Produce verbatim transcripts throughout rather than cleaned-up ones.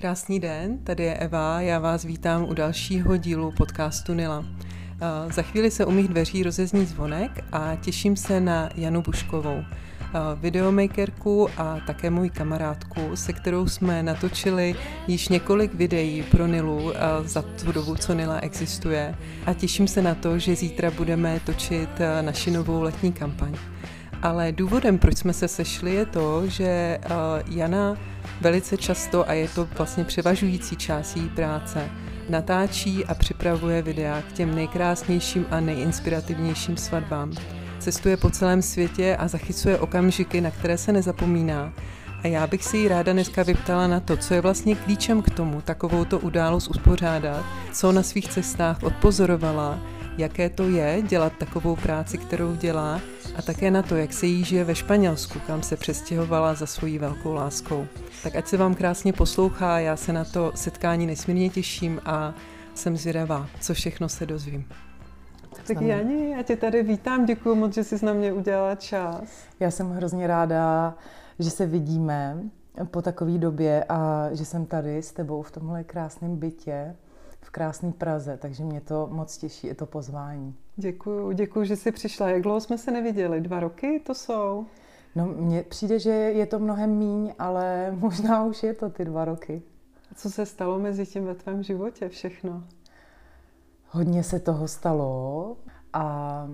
Krásný den, tady je Eva, já vás vítám u dalšího dílu podcastu Nila. Za chvíli se u mých dveří rozezní zvonek a těším se na Janu Buškovou, videomakerku a také moji kamarádku, se kterou jsme natočili již několik videí pro Nilu za tu dobu, co Nila existuje. A těším se na to, že zítra budeme točit naši novou letní kampaň. Ale důvodem, proč jsme se sešli, je to, že Jana velice často, a je to vlastně převažující část její práce, natáčí a připravuje videa k těm nejkrásnějším a nejinspirativnějším svatbám. Cestuje po celém světě a zachycuje okamžiky, na které se nezapomíná. A já bych si ji ráda dneska vyptala na to, co je vlastně klíčem k tomu takovouto událost uspořádat, co na svých cestách odpozorovala, jaké to je dělat takovou práci, kterou dělá, a také na to, jak se jí žije ve Španělsku, kam se přestěhovala za svojí velkou láskou. Tak ať se vám krásně poslouchá, já se na to setkání nesmírně těším a jsem zvědavá, co všechno se dozvím. Tak Jani, já tě tady vítám, děkuji moc, že jsi na mě udělala čas. Já jsem hrozně ráda, že se vidíme po takové době a že jsem tady s tebou v tomhle krásném bytě, v krásné Praze, takže mě to moc těší, je to pozvání. Děkuju, děkuju, že jsi přišla. Jak dlouho jsme se neviděli? Dva roky to jsou? No, mně přijde, že je to mnohem míň, ale možná už je to ty dva roky. A co se stalo mezi tím ve tvém životě všechno? Hodně se toho stalo a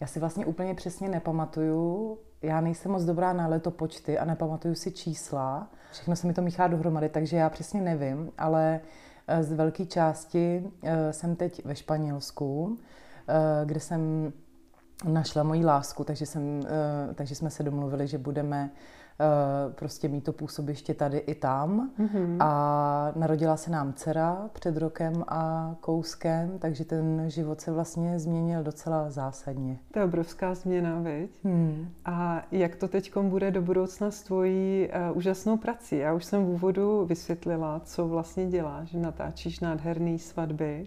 já si vlastně úplně přesně nepamatuju. Já nejsem moc dobrá na letopočty a nepamatuju si čísla. Všechno se mi to míchá dohromady, takže já přesně nevím, ale z velké části jsem teď ve Španělsku, kde jsem našla moji lásku, takže, jsem, takže jsme se domluvili, že budeme prostě mít to působiště tady i tam. Mm-hmm. A narodila se nám dcera před rokem a kouskem, takže ten život se vlastně změnil docela zásadně. To je obrovská změna, viď? Mm. A jak to teďkom bude do budoucna s tvojí uh, úžasnou prací? Já už jsem v úvodu vysvětlila, co vlastně děláš, že natáčíš nádherné svatby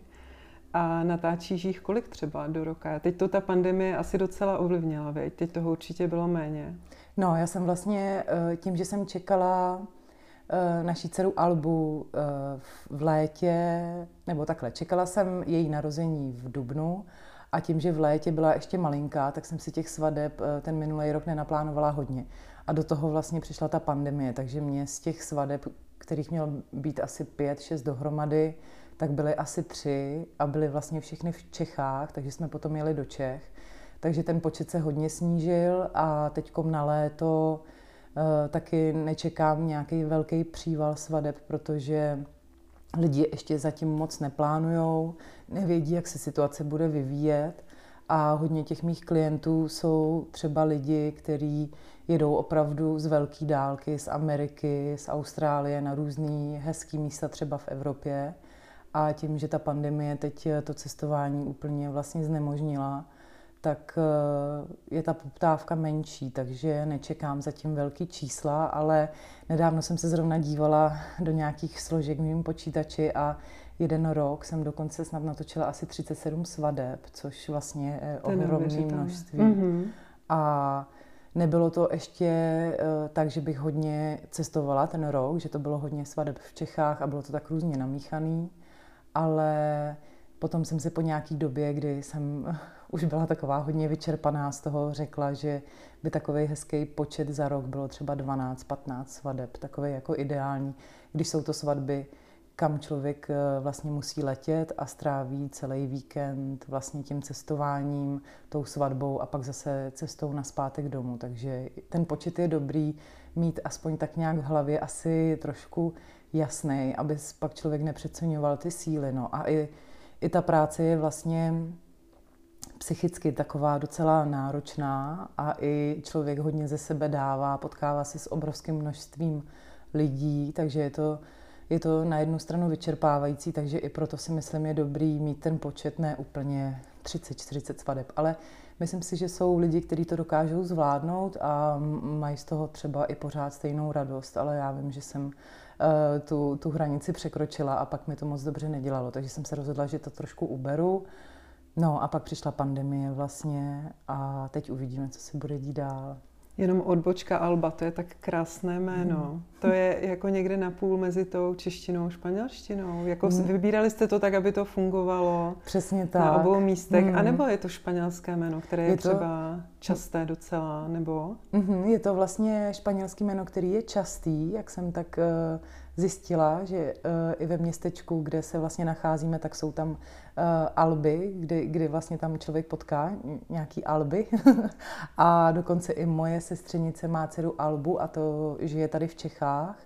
a natáčíš jich kolik třeba do roka? Teď to ta pandemie asi docela ovlivnila, viď? Teď toho určitě bylo méně. No, já jsem vlastně tím, že jsem čekala naší dceru Albu v létě, nebo takhle, čekala jsem její narození v dubnu a tím, že v létě byla ještě malinká, tak jsem si těch svadeb ten minulý rok nenaplánovala hodně. A do toho vlastně přišla ta pandemie, takže mě z těch svadeb, kterých mělo být asi pět, šest dohromady, tak byly asi tři a byly vlastně všechny v Čechách, takže jsme potom jeli do Čech. Takže ten počet se hodně snížil a teďkom na léto e, taky nečekám nějaký velký příval svateb, protože lidi ještě zatím moc neplánujou, nevědí, jak se situace bude vyvíjet a hodně těch mých klientů jsou třeba lidi, kteří jedou opravdu z velké dálky, z Ameriky, z Austrálie na různý hezký místa třeba v Evropě a tím, že ta pandemie teď to cestování úplně vlastně znemožnila, tak je ta poptávka menší, takže nečekám zatím velký čísla, ale nedávno jsem se zrovna dívala do nějakých složek v mým počítači a jeden rok jsem dokonce snad natočila asi třicet sedm svadeb, což vlastně je ohromné množství. Mm-hmm. A nebylo to ještě tak, že bych hodně cestovala ten rok, že to bylo hodně svadeb v Čechách a bylo to tak různě namíchaný, ale potom jsem si po nějaký době, kdy jsem už byla taková hodně vyčerpaná z toho, řekla, že by takovej hezký počet za rok bylo třeba dvanáct patnáct svadeb, takovej jako ideální, když jsou to svatby, kam člověk vlastně musí letět a stráví celý víkend vlastně tím cestováním, tou svatbou a pak zase cestou nazpátek domů. Takže ten počet je dobrý mít aspoň tak nějak v hlavě asi trošku jasnej, aby pak člověk nepřeceňoval ty síly. No a i I ta práce je vlastně psychicky taková docela náročná a i člověk hodně ze sebe dává, potkává se s obrovským množstvím lidí, takže je to, je to na jednu stranu vyčerpávající, takže i proto si myslím, je dobrý mít ten počet ne úplně třicet čtyřicet svadeb, ale myslím si, že jsou lidi, kteří to dokážou zvládnout a mají z toho třeba i pořád stejnou radost, ale já vím, že jsem Tu, tu hranici překročila a pak mi to moc dobře nedělalo, takže jsem se rozhodla, že to trošku uberu. No a pak přišla pandemie vlastně a teď uvidíme, co se bude dít dál. jenom odbočka Alba, to je tak krásné jméno. Mm. To je jako někde napůl mezi tou češtinou a španělštinou. Jako mm. Vybírali jste to tak, aby to fungovalo přesně tak. Na obou místech? Mm. A nebo je to španělské jméno, které je, je to... třeba časté docela, nebo? Mm-hmm. Je to vlastně španělské jméno, který je častý, jak jsem tak uh, zjistila, že uh, i ve městečku, kde se vlastně nacházíme, tak jsou tam uh, alby, kdy, kdy vlastně tam člověk potká nějaký alby. A dokonce i moje sestřenice má dceru Albu a to žije tady v Čechách.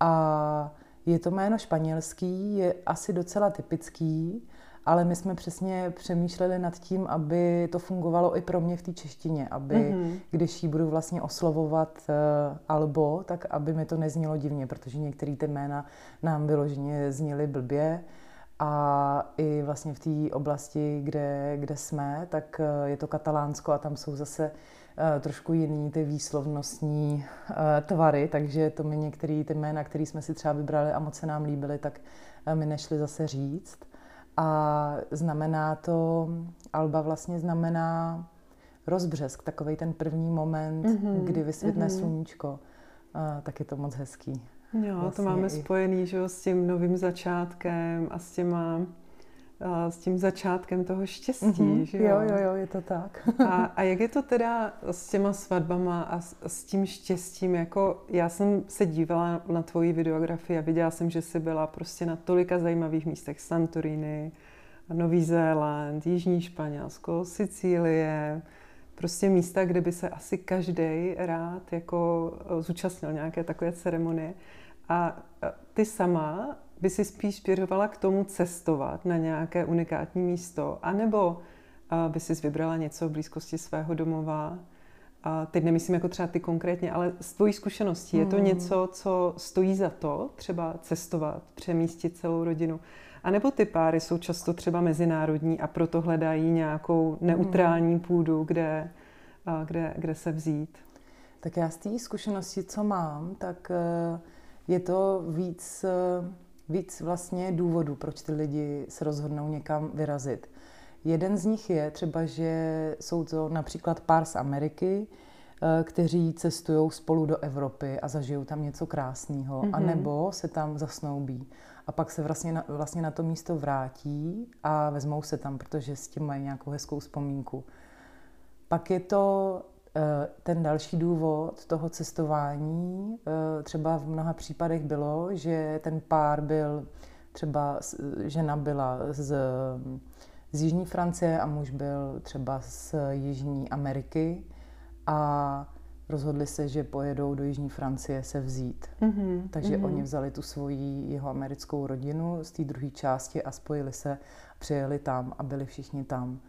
A je to jméno španělský, je asi docela typický, ale my jsme přesně přemýšleli nad tím, aby to fungovalo i pro mě v té češtině, aby mm-hmm. když ji budu vlastně oslovovat uh, Albo, tak aby mi to neznělo divně, protože některé ty jména nám vyloženě zněly blbě. A i vlastně v té oblasti, kde, kde jsme, tak je to Katalánsko a tam jsou zase uh, trošku jiný ty výslovnostní uh, tvary, takže to mi některé ty jména, které jsme si třeba vybrali a moc se nám líbily, tak uh, mi nešly zase říct. A znamená to, Alba vlastně znamená rozbřesk, takovej ten první moment, mm-hmm, kdy vysvětne mm-hmm. sluníčko, uh, tak je to moc hezký. Jo, vlastně to máme i... spojený, že, s tím novým začátkem a s těma, a s tím začátkem toho štěstí, mm-hmm. že jo? Jo, jo, je to tak. a, a jak je to teda s těma svatbama a s, a s tím štěstím? Jako, já jsem se dívala na tvoji videografii a viděla jsem, že jsi byla prostě na tolika zajímavých místech. Santorini, Nový Zéland, Jižní Španělsko, Sicílie. Prostě místa, kde by se asi každý rád jako zúčastnil nějaké takové ceremonie. A ty sama by si spíš směřovala k tomu cestovat na nějaké unikátní místo, anebo by si vybrala něco v blízkosti svého domova. A teď nemyslím jako třeba ty konkrétně, ale z tvojí zkušeností. Hmm. Je to něco, co stojí za to třeba cestovat, přemístit celou rodinu? A nebo ty páry jsou často třeba mezinárodní a proto hledají nějakou neutrální půdu, kde, kde, kde se vzít? Tak já z té zkušenosti, co mám, tak je to víc, víc vlastně důvodů, proč ty lidi se rozhodnou někam vyrazit. Jeden z nich je třeba, že jsou to například pár z Ameriky, kteří cestují spolu do Evropy a zažijou tam něco krásného, mm-hmm. anebo se tam zasnoubí. A pak se vlastně na, vlastně na to místo vrátí a vezmou se tam, protože s tím mají nějakou hezkou vzpomínku. Pak je to ten další důvod toho cestování. Třeba v mnoha případech bylo, že ten pár byl, třeba žena byla z, z Jižní Francie a muž byl třeba z Jižní Ameriky. A rozhodli se, že pojedou do Jižní Francie se vzít. Mm-hmm, Takže mm-hmm. oni vzali tu svoji jeho americkou rodinu z té druhé části a spojili se, přijeli tam a byli všichni tam.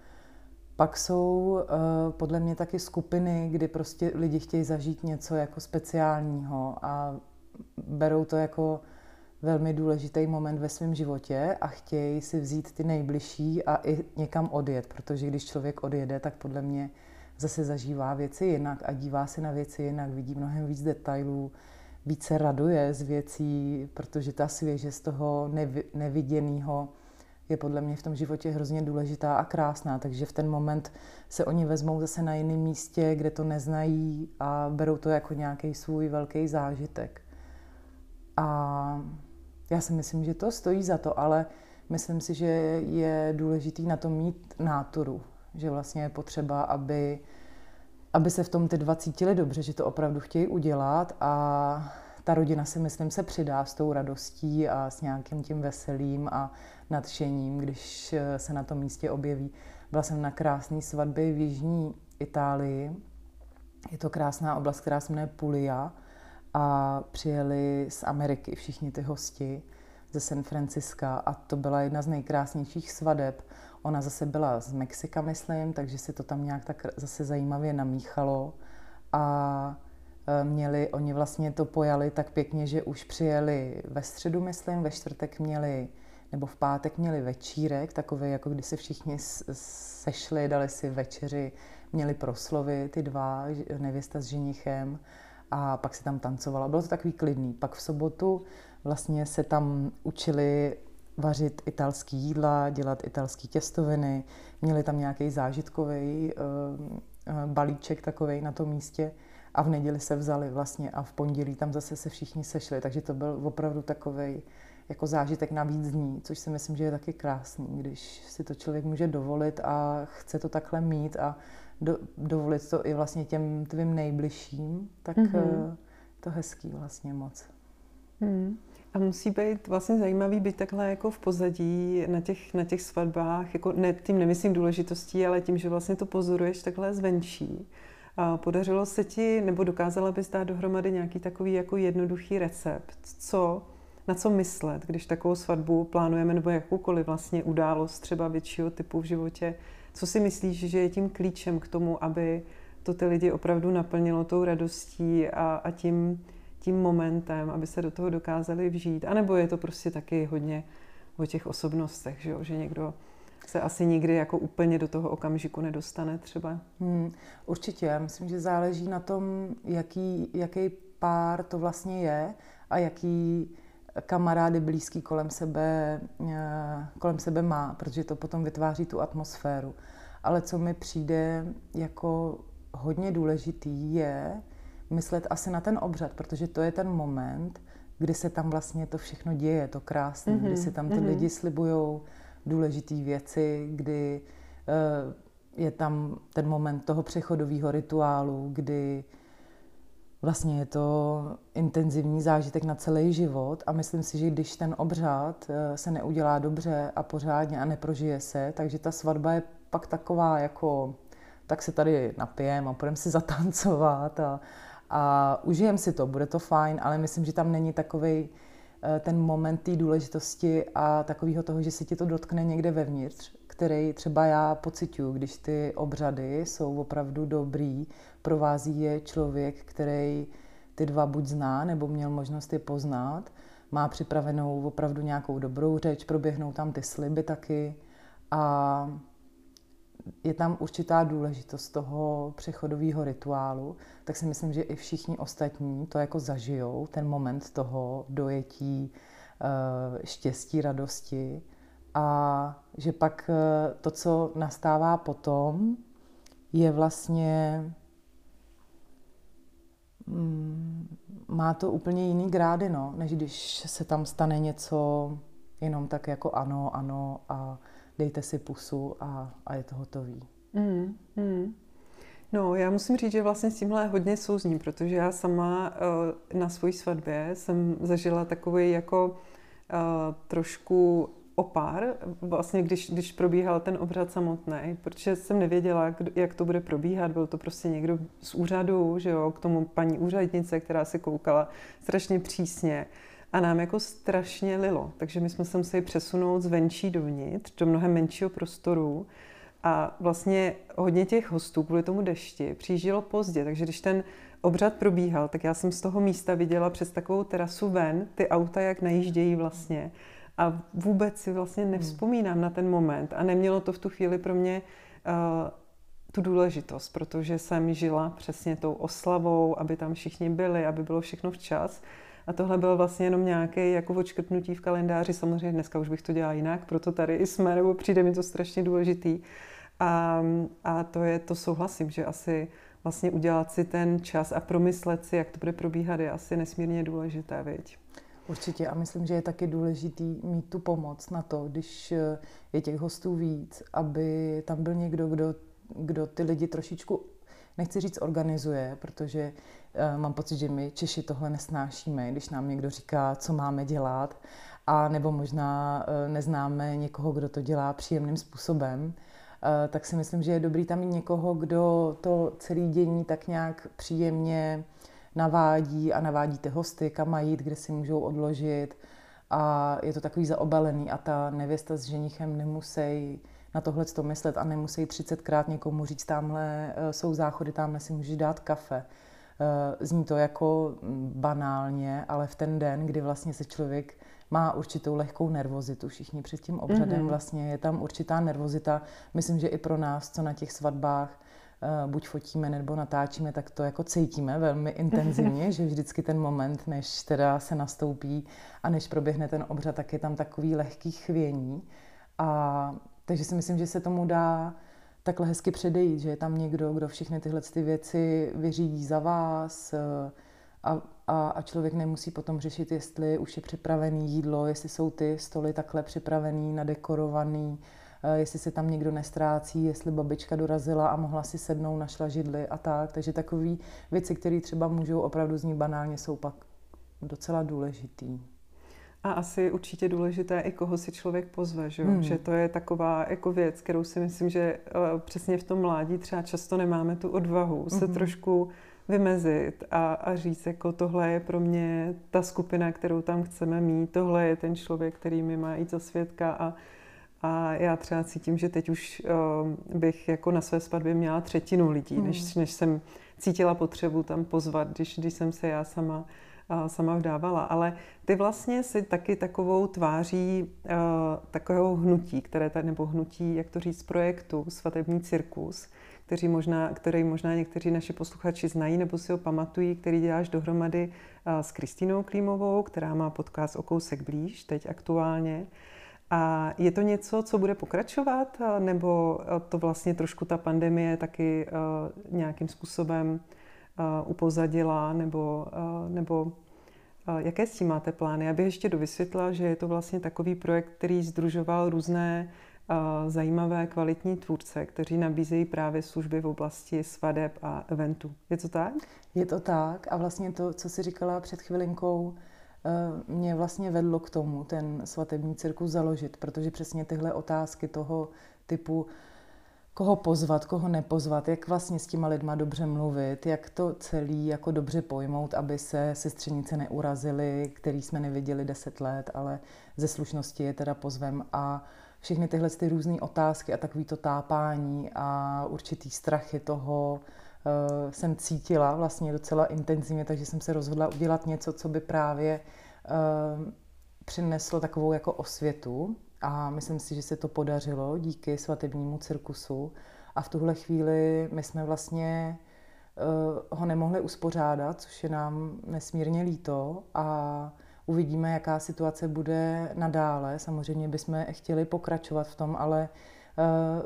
Pak jsou uh, podle mě taky skupiny, kdy prostě lidi chtějí zažít něco jako speciálního a berou to jako velmi důležitý moment ve svém životě a chtějí si vzít ty nejbližší a i někam odjet, protože když člověk odjede, tak podle mě zase zažívá věci jinak a dívá se na věci jinak, vidí mnohem víc detailů, více raduje z věcí, protože ta svěžest toho nevi, neviděného je podle mě v tom životě hrozně důležitá a krásná, takže v ten moment se oni vezmou zase na jiném místě, kde to neznají a berou to jako nějaký svůj velký zážitek. A já si myslím, že to stojí za to, ale myslím si, že je důležitý na to mít náturu. Že vlastně je potřeba, aby, aby se v tom ty dva cítili dobře, že to opravdu chtějí udělat a ta rodina si myslím se přidá s tou radostí a s nějakým tím veselým a nadšením, když se na tom místě objeví. Byla jsem na krásné svatbě v jižní Itálii. Je to krásná oblast, která se jmenuje Puglia a přijeli z Ameriky všichni ty hosti ze San Francisca a to byla jedna z nejkrásnějších svateb. Ona zase byla z Mexika, myslím, takže se to tam nějak tak zase zajímavě namíchalo. A měli, oni vlastně to pojali tak pěkně, že už přijeli ve středu, myslím, ve čtvrtek měli, nebo v pátek měli večírek, takový, jako když se všichni sešli, dali si večeři, měli proslovy ty dva, nevěsta s ženichem. A pak se tam tancovala. Bylo to takový klidný. Pak v sobotu vlastně se tam učili vařit italský jídla, dělat italský těstoviny. Měli tam nějaký zážitkový uh, balíček takovej na tom místě a v neděli se vzali vlastně a v pondělí tam zase se všichni sešli, takže to byl opravdu takovej jako zážitek na víc dní, což si myslím, že je taky krásný, když si to člověk může dovolit a chce to takhle mít a do, dovolit to i vlastně těm tvým nejbližším, tak mm-hmm. to hezký vlastně moc. Mm. A musí být vlastně zajímavý být takhle jako v pozadí na těch, na těch svatbách, jako ne, tím nemyslím důležitostí, ale tím, že vlastně to pozoruješ takhle zvenčí. A podařilo se ti, nebo dokázala bys dát dohromady nějaký takový jako jednoduchý recept, co, na co myslet, když takovou svatbu plánujeme, nebo jakoukoliv vlastně událost třeba většího typu v životě, co si myslíš, že je tím klíčem k tomu, aby to ty lidi opravdu naplnilo tou radostí a, a tím, tím momentem, aby se do toho dokázali vžít. A nebo je to prostě taky hodně o těch osobnostech, že, jo? Že někdo se asi nikdy jako úplně do toho okamžiku nedostane třeba. Hmm, určitě, já myslím, že záleží na tom, jaký, jaký pár to vlastně je a jaký kamarády blízký kolem sebe, kolem sebe má, protože to potom vytváří tu atmosféru. Ale co mi přijde jako hodně důležitý je myslet asi na ten obřad, protože to je ten moment, kdy se tam vlastně to všechno děje, to krásné, mm-hmm. kdy se tam ty mm-hmm. lidi slibujou důležitý věci, kdy je tam ten moment toho přechodového rituálu, kdy vlastně je to intenzivní zážitek na celý život a myslím si, že když ten obřad se neudělá dobře a pořádně a neprožije se, takže ta svatba je pak taková jako, tak se tady napijeme a půjdeme si zatancovat a, a užijem si to, bude to fajn, ale myslím, že tam není takovej ten moment té důležitosti a takového toho, že se ti to dotkne někde vevnitř, který třeba já pociťuju, když ty obřady jsou opravdu dobrý, provází je člověk, který ty dva buď zná, nebo měl možnost je poznat, má připravenou opravdu nějakou dobrou řeč, proběhnou tam ty sliby taky a je tam určitá důležitost toho přechodového rituálu, tak si myslím, že i všichni ostatní to jako zažijou, ten moment toho dojetí, štěstí, radosti a že pak to, co nastává potom, je vlastně, má to úplně jiný grády, no, než když se tam stane něco jenom tak jako ano, ano a dejte si pusu a, a je to hotový. Mm, mm. No, já musím říct, že vlastně s tímhle hodně souzním, protože já sama uh, na své svatbě jsem zažila takový jako uh, trošku opár, vlastně když, když probíhal ten obřad samotný, protože jsem nevěděla, kdo, jak to bude probíhat, byl to prostě někdo z úřadu, že jo, k tomu paní úřadnice, která se koukala strašně přísně. A nám jako strašně lilo, takže my jsme se museli přesunout zvenčí dovnitř, do mnohem menšího prostoru a vlastně hodně těch hostů kvůli tomu dešti přijíždělo pozdě, takže když ten obřad probíhal, tak já jsem z toho místa viděla přes takovou terasu ven ty auta, jak najíždějí vlastně a vůbec si vlastně nevzpomínám na ten moment a nemělo to v tu chvíli pro mě uh, tu důležitost, protože jsem žila přesně tou oslavou, aby tam všichni byli, aby bylo všechno včas. A tohle bylo vlastně jenom nějaké jako odškrtnutí v kalendáři. Samozřejmě dneska už bych to dělala jinak, proto tady jsme, nebo přijde mi to strašně důležitý. A, a to je, to souhlasím, že asi vlastně udělat si ten čas a promyslet si, jak to bude probíhat, je asi nesmírně důležité, viď? Určitě a myslím, že je taky důležitý mít tu pomoc na to, když je těch hostů víc, aby tam byl někdo, kdo, kdo ty lidi trošičku, nechci říct organizuje, protože uh, mám pocit, že my Češi tohle nesnášíme, když nám někdo říká, co máme dělat, a nebo možná uh, neznáme někoho, kdo to dělá příjemným způsobem, uh, tak si myslím, že je dobrý tam mít někoho, kdo to celý dění tak nějak příjemně navádí a navádí ty hosty, kam jít, kde si můžou odložit a je to takový zaobalený a ta nevěsta s ženichem nemusí na tohle to myslet a nemusí třicetkrát někomu říct, tamhle jsou záchody, tamhle si můžeš dát kafe. Zní to jako banálně, ale v ten den, kdy vlastně se člověk má určitou lehkou nervozitu, všichni před tím obřadem mm-hmm. vlastně je tam určitá nervozita. Myslím, že i pro nás, co na těch svatbách buď fotíme nebo natáčíme, tak to jako cítíme velmi intenzivně, že vždycky ten moment, než teda se nastoupí a než proběhne ten obřad, tak je tam takový lehký chvění. A takže si myslím, že se tomu dá takhle hezky předejít, že je tam někdo, kdo všechny tyhle ty věci vyřídí za vás a, a, a člověk nemusí potom řešit, jestli už je připravený jídlo, jestli jsou ty stoly takhle připravený, nadekorovaný, jestli se tam někdo nestrácí, jestli babička dorazila a mohla si sednout, našla židli a tak. Takže takové věci, které třeba můžou opravdu znít banálně, jsou pak docela důležitý. A asi určitě důležité i koho si člověk pozve, že, hmm. že to je taková jako věc, kterou si myslím, že přesně v tom mládí třeba často nemáme tu odvahu se hmm. trošku vymezit a, a říct, jako tohle je pro mě ta skupina, kterou tam chceme mít, tohle je ten člověk, který mi má jít za svědka a A já třeba cítím, že teď už uh, bych jako na své svatbě měla třetinu lidí, hmm. než, než jsem cítila potřebu tam pozvat, když, když jsem se já sama, uh, sama vdávala. Ale ty vlastně si taky takovou tváří uh, takového hnutí, které tady, nebo hnutí, jak to říct, projektu Svatební cirkus, který možná, který možná někteří naši posluchači znají nebo si ho pamatují, který děláš dohromady uh, s Kristínou Klímovou, která má podcast O kousek blíž, teď aktuálně. A je to něco, co bude pokračovat, nebo to vlastně trošku ta pandemie taky uh, nějakým způsobem uh, upozadila, nebo, uh, nebo uh, jaké s tím máte plány? Já bych ještě dovysvětlila, že je to vlastně takový projekt, který sdružoval různé uh, zajímavé kvalitní tvůrce, kteří nabízejí právě služby v oblasti svadeb a eventů. Je to tak? Je to tak a vlastně to, co jsi říkala před chvilinkou, mě vlastně vedlo k tomu ten Svatební cirkus založit, protože přesně tyhle otázky toho typu, koho pozvat, koho nepozvat, jak vlastně s těma lidma dobře mluvit, jak to celý jako dobře pojmout, aby se sestřenice neurazily, který jsme neviděli deset let, ale ze slušnosti je teda pozvem a všechny tyhle ty různé otázky a takový to tápání a určitý strachy toho, Uh, jsem cítila vlastně docela intenzivně, takže jsem se rozhodla udělat něco, co by právě uh, přineslo takovou jako osvětu a myslím si, že se to podařilo díky Svatebnímu cirkusu a v tuhle chvíli my jsme vlastně uh, ho nemohli uspořádat, což je nám nesmírně líto a uvidíme, jaká situace bude nadále. Samozřejmě bychom chtěli pokračovat v tom, ale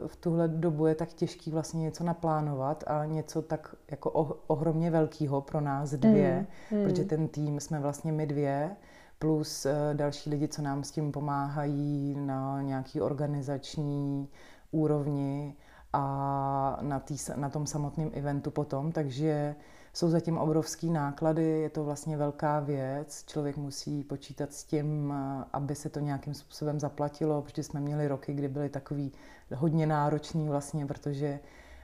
v tuhle dobu je tak těžký vlastně něco naplánovat a něco tak jako o, ohromně velkého pro nás dvě, mm, mm. protože ten tým jsme vlastně my dvě, plus další lidi, co nám s tím pomáhají na nějaký organizační úrovni a na, tý, na tom samotném eventu potom, takže jsou zatím obrovský náklady, je to vlastně velká věc, člověk musí počítat s tím, aby se to nějakým způsobem zaplatilo, protože jsme měli roky, kdy byly takový hodně náročný vlastně, protože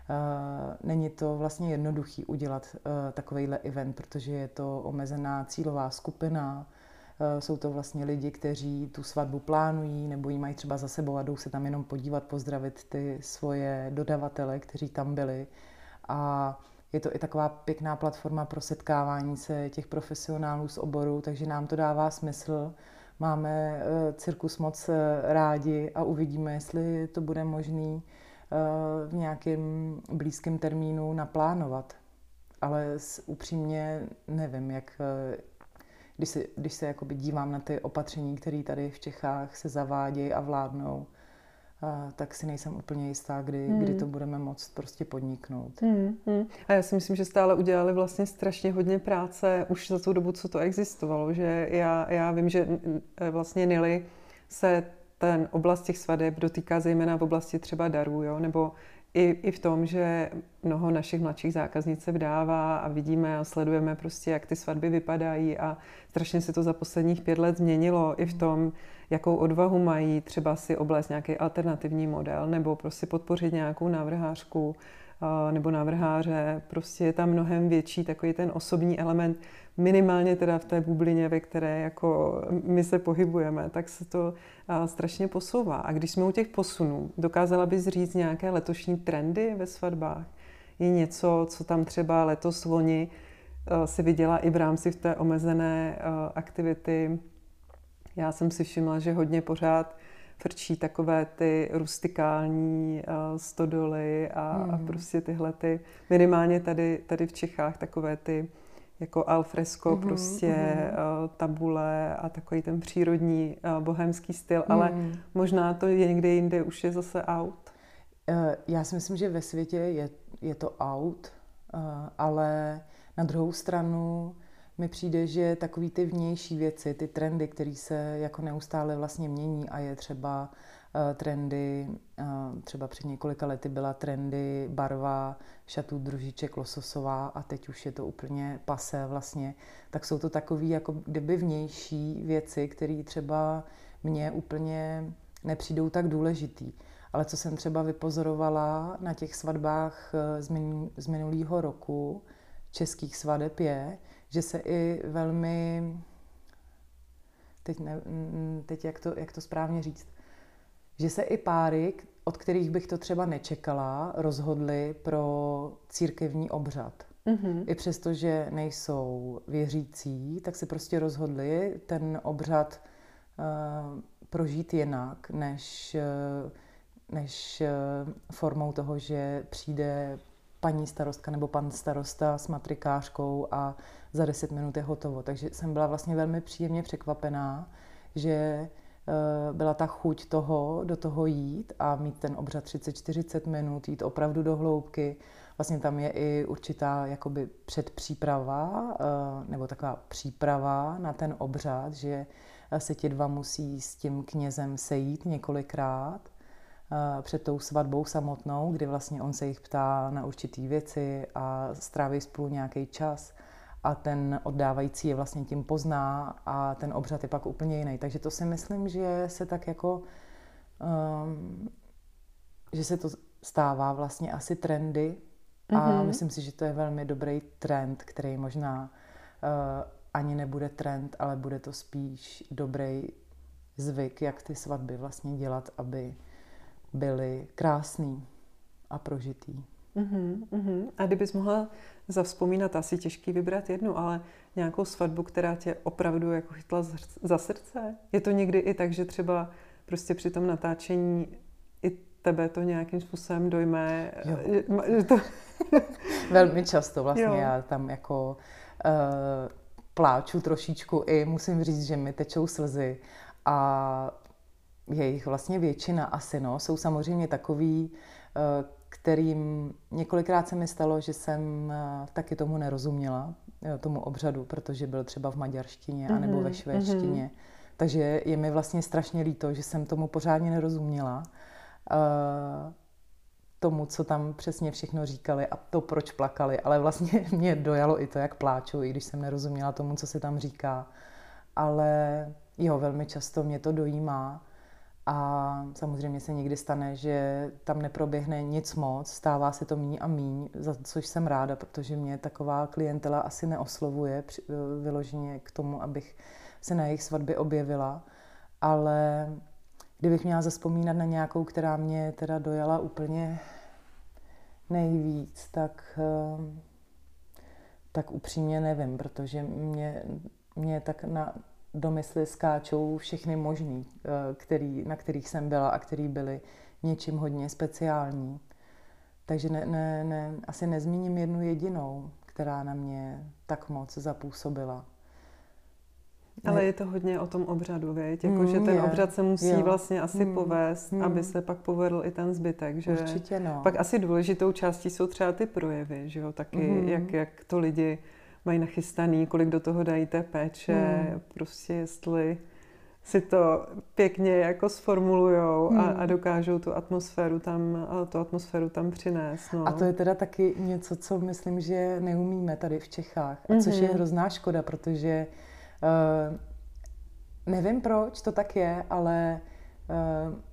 uh, není to vlastně jednoduchý udělat uh, takovejhle event, protože je to omezená cílová skupina, uh, jsou to vlastně lidi, kteří tu svatbu plánují nebo ji mají třeba za sebou a jdou se tam jenom podívat, pozdravit ty svoje dodavatele, kteří tam byli a je to i taková pěkná platforma pro setkávání se těch profesionálů z oboru, takže nám to dává smysl. Máme cirkus moc rádi a uvidíme, jestli to bude možné v nějakém blízkém termínu naplánovat. Ale upřímně nevím, jak, když se, když se jakoby dívám na ty opatření, které tady v Čechách se zavádějí a vládnou, tak si nejsem úplně jistá, kdy, hmm. kdy to budeme moct prostě podniknout. Hmm. Hmm. A já si myslím, že stále udělali vlastně strašně hodně práce už za tu dobu, co to existovalo, že já, já vím, že vlastně Nily se ten oblast těch svadeb dotýká zejména v oblasti třeba darů, jo? Nebo i, i v tom, že mnoho našich mladších zákaznic se vdává a vidíme a sledujeme prostě, jak ty svatby vypadají a strašně se to za posledních pět let změnilo i v tom, jakou odvahu mají třeba si oblézt nějaký alternativní model nebo prostě podpořit nějakou návrhářku nebo návrháře. Prostě je tam mnohem větší takový ten osobní element, minimálně teda v té bublině, ve které jako my se pohybujeme, tak se to strašně posouvá. A když jsme u těch posunů, dokázala bys říct nějaké letošní trendy ve svatbách? Je něco, co tam třeba letos loni si viděla i v rámci v té omezené aktivity? Já jsem si všimla, že hodně pořád frčí takové ty rustikální stodoly a, hmm. a prostě tyhle ty, minimálně tady, tady v Čechách, takové ty jako alfresco, hmm. prostě hmm. tabule a takový ten přírodní bohemský styl, hmm. ale možná to někde jinde už je zase out. Já si myslím, že ve světě je, je to out, ale na druhou stranu mi přijde, že takový ty vnější věci, ty trendy, které se jako neustále vlastně mění a je třeba trendy, třeba před několika lety byla trendy barva šatů družiček lososová a teď už je to úplně pasé vlastně, tak jsou to takový jako kdyby vnější věci, které třeba mně úplně nepřijdou tak důležitý. Ale co jsem třeba vypozorovala na těch svatbách z minulého roku, českých svadeb je, že se i velmi, teď, ne, teď jak, to, jak to správně říct, že se i páry, od kterých bych to třeba nečekala, rozhodly pro církevní obřad. Mm-hmm. I přesto, že nejsou věřící, tak se prostě rozhodly ten obřad uh, prožít jinak, než, uh, než uh, formou toho, že přijde paní starostka nebo pan starosta s matrikářkou a za deset minut je hotovo. Takže jsem byla vlastně velmi příjemně překvapená, že byla ta chuť toho, do toho jít a mít ten obřad třicet čtyřicet minut, jít opravdu do hloubky. Vlastně tam je i určitá jakoby předpříprava nebo taková příprava na ten obřad, že se ti dva musí s tím knězem sejít několikrát před tou svatbou samotnou, kdy vlastně on se jich ptá na určité věci a stráví spolu nějaký čas. A ten oddávající je vlastně tím pozná a ten obřad je pak úplně jiný. Takže to si myslím, že se tak jako, um, že se to stává vlastně asi trendy a mm-hmm. myslím si, že to je velmi dobrý trend, který možná uh, ani nebude trend, ale bude to spíš dobrý zvyk, jak ty svatby vlastně dělat, aby byly krásný a prožitý. Uhum, uhum. A kdybys mohla zavzpomínat, asi těžký vybrat jednu, ale nějakou svatbu, která tě opravdu jako chytla za srdce? Je to někdy i tak, že třeba prostě při tom natáčení i tebe to nějakým způsobem dojme? Že, že to... Velmi často vlastně. Jo. Já tam jako uh, pláču trošičku i musím říct, že mi tečou slzy a je jich vlastně většina asi, no. Jsou samozřejmě takový, uh, kterým několikrát se mi stalo, že jsem taky tomu nerozuměla, tomu obřadu, protože byl třeba v maďarštině anebo ve švédštině. Mm-hmm. Takže je mi vlastně strašně líto, že jsem tomu pořádně nerozuměla, tomu, co tam přesně všechno říkali a to, proč plakali. Ale vlastně mě dojalo i to, jak pláču, i když jsem nerozuměla tomu, co se tam říká. Ale jo, velmi často mě to dojímá. A samozřejmě se někdy stane, že tam neproběhne nic moc, stává se to míň a míň, za což jsem ráda, protože mě taková klientela asi neoslovuje vyloženě k tomu, abych se na jejich svatbě objevila. Ale kdybych měla zazpomínat na nějakou, která mě teda dojala úplně nejvíc, tak, tak upřímně nevím, protože mě, mě tak na... do mysli skáčou všechny možný, který, na kterých jsem byla a který byly něčím hodně speciální. Takže ne, ne, ne, asi nezmíním jednu jedinou, která na mě tak moc zapůsobila. Ale je to hodně o tom obřadu, věď? Jako, mm, že ten je, obřad se musí jo. vlastně asi mm, povést, mm. aby se pak povedl i ten zbytek. Že? Určitě no. Pak asi důležitou částí jsou třeba ty projevy, že jo? Taky mm. jak, jak to lidi... mají nachystaný, kolik do toho dají té péče, hmm. prostě jestli si to pěkně jako sformulujou hmm. a, a dokážou tu atmosféru tam, tu atmosféru tam přinést. No. A to je teda taky něco, co myslím, že neumíme tady v Čechách, a což je hrozná škoda, protože uh, nevím, proč to tak je, ale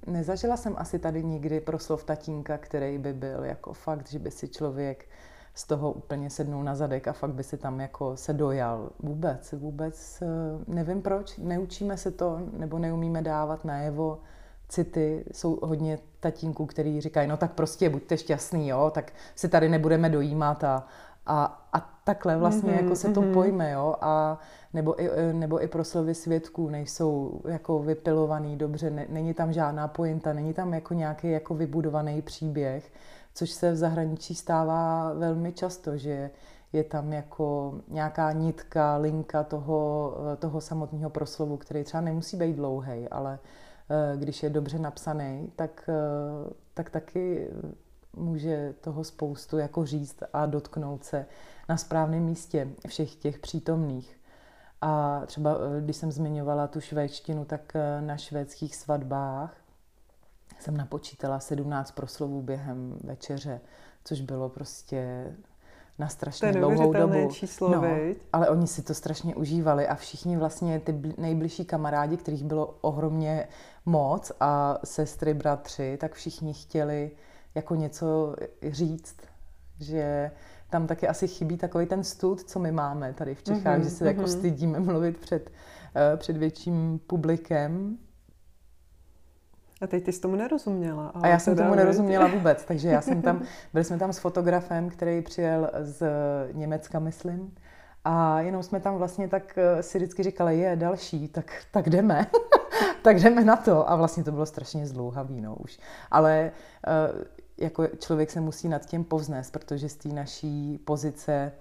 uh, nezažila jsem asi tady nikdy proslov tatínka, který by byl jako fakt, že by si člověk z toho úplně sednul na zadek a fakt by si tam jako se dojal. Vůbec, vůbec nevím proč, neučíme se to, nebo neumíme dávat najevo city. Jsou hodně tatínků, kteří říkají, no tak prostě buďte šťastný, jo, tak si tady nebudeme dojímat a, a, a takhle vlastně mm-hmm, jako se to mm-hmm. pojme, jo, a nebo i, nebo i proslovy svědků nejsou jako vypilovaný dobře, ne, není tam žádná pointa, není tam jako nějaký jako vybudovaný příběh, což se v zahraničí stává velmi často, že je tam jako nějaká nitka, linka toho, toho samotného proslovu, který třeba nemusí být dlouhej, ale když je dobře napsaný, tak, tak taky může toho spoustu jako říct a dotknout se na správném místě všech těch přítomných. A třeba, když jsem zmiňovala tu švédštinu, tak na švédských svatbách jsem napočítala sedmnáct proslovů během večeře, což bylo prostě na strašně dlouhou dobu. Číslo, no, ale oni si to strašně užívali a všichni vlastně ty nejbližší kamarádi, kterých bylo ohromně moc, a sestry, bratři, tak všichni chtěli jako něco říct, že tam taky asi chybí takový ten stud, co my máme tady v Čechách, mm-hmm, že se mm-hmm. jako stydíme mluvit před, uh, před větším publikem. A teď ty jsi tomu nerozuměla. A já jsem tomu nerozuměla vůbec, takže já jsem tam, byli jsme tam s fotografem, který přijel z Německa, myslím, a jenom jsme tam vlastně tak si vždycky říkali, je další, tak, tak jdeme, tak jdeme na to. A vlastně to bylo strašně zdlouhavý, no už. Ale jako člověk se musí nad tím povznést, protože z té naší pozice,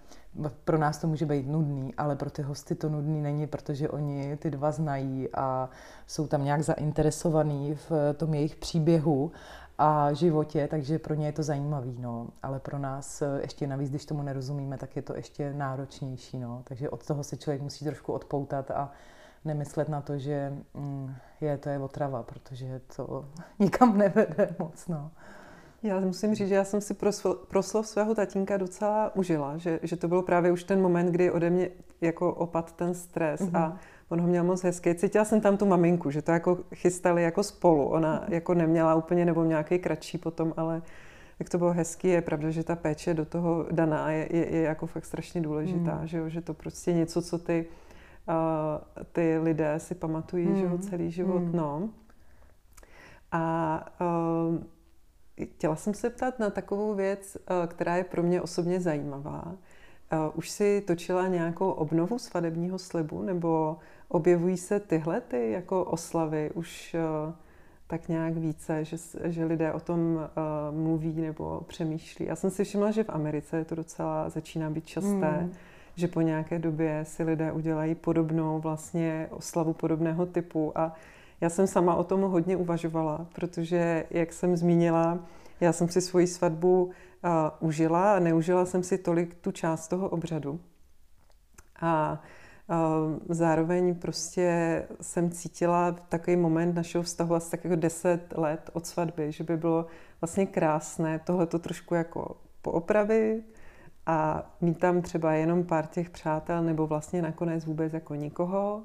pro nás to může být nudný, ale pro ty hosty to nudný není, protože oni ty dva znají a jsou tam nějak zainteresovaní v tom jejich příběhu a životě, takže pro ně je to zajímavý, no. Ale pro nás ještě navíc, když tomu nerozumíme, tak je to ještě náročnější, no. Takže od toho se člověk musí trošku odpoutat a nemyslet na to, že mm, je, to je otrava, protože to nikam nevede moc, no. Já musím říct, že já jsem si proslo, proslov svého tatínka docela užila, že, že to byl právě už ten moment, kdy ode mě jako opadl ten stres, mm-hmm. a on ho měl moc hezký. Cítila jsem tam tu maminku, že to jako chystali jako spolu, ona jako neměla úplně nebo nějaký kratší potom, ale jak to bylo hezký, je pravda, že ta péče do toho daná je, je, je jako fakt strašně důležitá, mm. že, jo? Že to prostě něco, co ty, uh, ty lidé si pamatují, mm. že jo, celý život, mm. no. A uh, chtěla jsem se ptát na takovou věc, která je pro mě osobně zajímavá. Už si točila nějakou obnovu svatebního slibu, nebo objevují se tyhle ty jako oslavy už tak nějak více, že, že lidé o tom mluví nebo přemýšlí? Já jsem si všimla, že v Americe to docela začíná být časté, mm. že po nějaké době si lidé udělají podobnou vlastně oslavu podobného typu. A já jsem sama o tom hodně uvažovala, protože, jak jsem zmínila, já jsem si svoji svatbu uh, užila a neužila jsem si tolik tu část toho obřadu. A uh, zároveň prostě jsem cítila takový moment našeho vztahu asi tak jako deset let od svatby, že by bylo vlastně krásné tohleto trošku jako poopravit a mít tam třeba jenom pár těch přátel nebo vlastně nakonec vůbec jako nikoho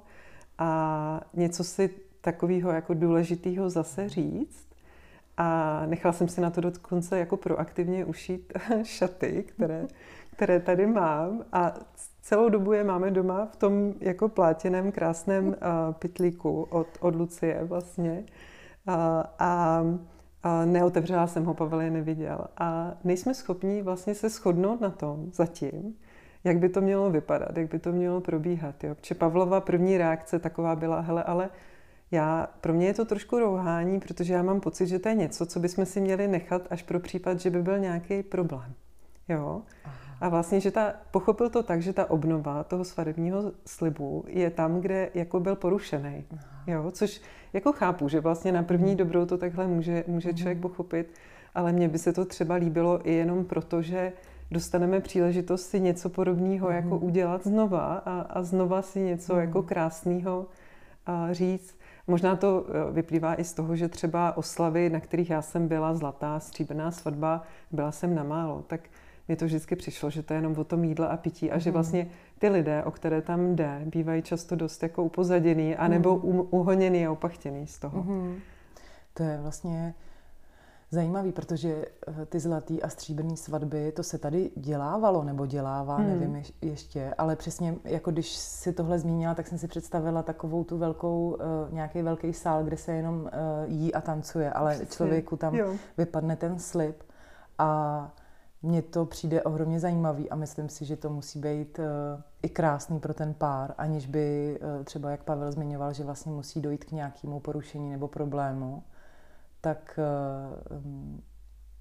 a něco si takového jako důležitého zase říct. A nechala jsem si na to dokonce jako proaktivně ušít šaty, které, které tady mám. A celou dobu je máme doma v tom jako plátěném krásném uh, pytlíku od, od Lucie vlastně. Uh, a uh, neotevřela jsem ho, Pavel je neviděl. A nejsme schopni vlastně se shodnout na tom zatím, jak by to mělo vypadat, jak by to mělo probíhat. Jo? Protože Pavlova první reakce taková byla, hele, ale Já, pro mě je to trošku rouhání, protože já mám pocit, že to je něco, co bychom si měli nechat až pro případ, že by byl nějaký problém. Jo? A vlastně, že ta, pochopil to tak, že ta obnova toho svatebního slibu je tam, kde jako byl porušený. Jo? Což jako chápu, že vlastně na první dobrou to takhle může, může člověk pochopit, ale mně by se to třeba líbilo i jenom proto, že dostaneme příležitost si něco podobného jako udělat znova a, a znova si něco jako krásného říct. Možná to vyplývá i z toho, že třeba oslavy, na kterých já jsem byla, zlatá, stříbrná svatba, byla jsem na málo, tak mi to vždycky přišlo, že to je jenom o tom jídle a pití a že vlastně ty lidé, o které tam jde, bývají často dost jako upozaděný anebo um, uhoněný a opachtěný z toho. Mm-hmm. To je vlastně zajímavý, protože ty zlatý a stříbrný svatby, to se tady dělávalo nebo dělává, hmm. nevím ještě, ale přesně, jako když si tohle zmínila, tak jsem si představila takovou tu velkou, nějaký velký sál, kde se jenom jí a tancuje, ale přesně. Člověku tam jo. vypadne ten slib a mně to přijde ohromně zajímavý a myslím si, že to musí být i krásný pro ten pár, aniž by třeba, jak Pavel zmiňoval, že vlastně musí dojít k nějakému porušení nebo problému. Tak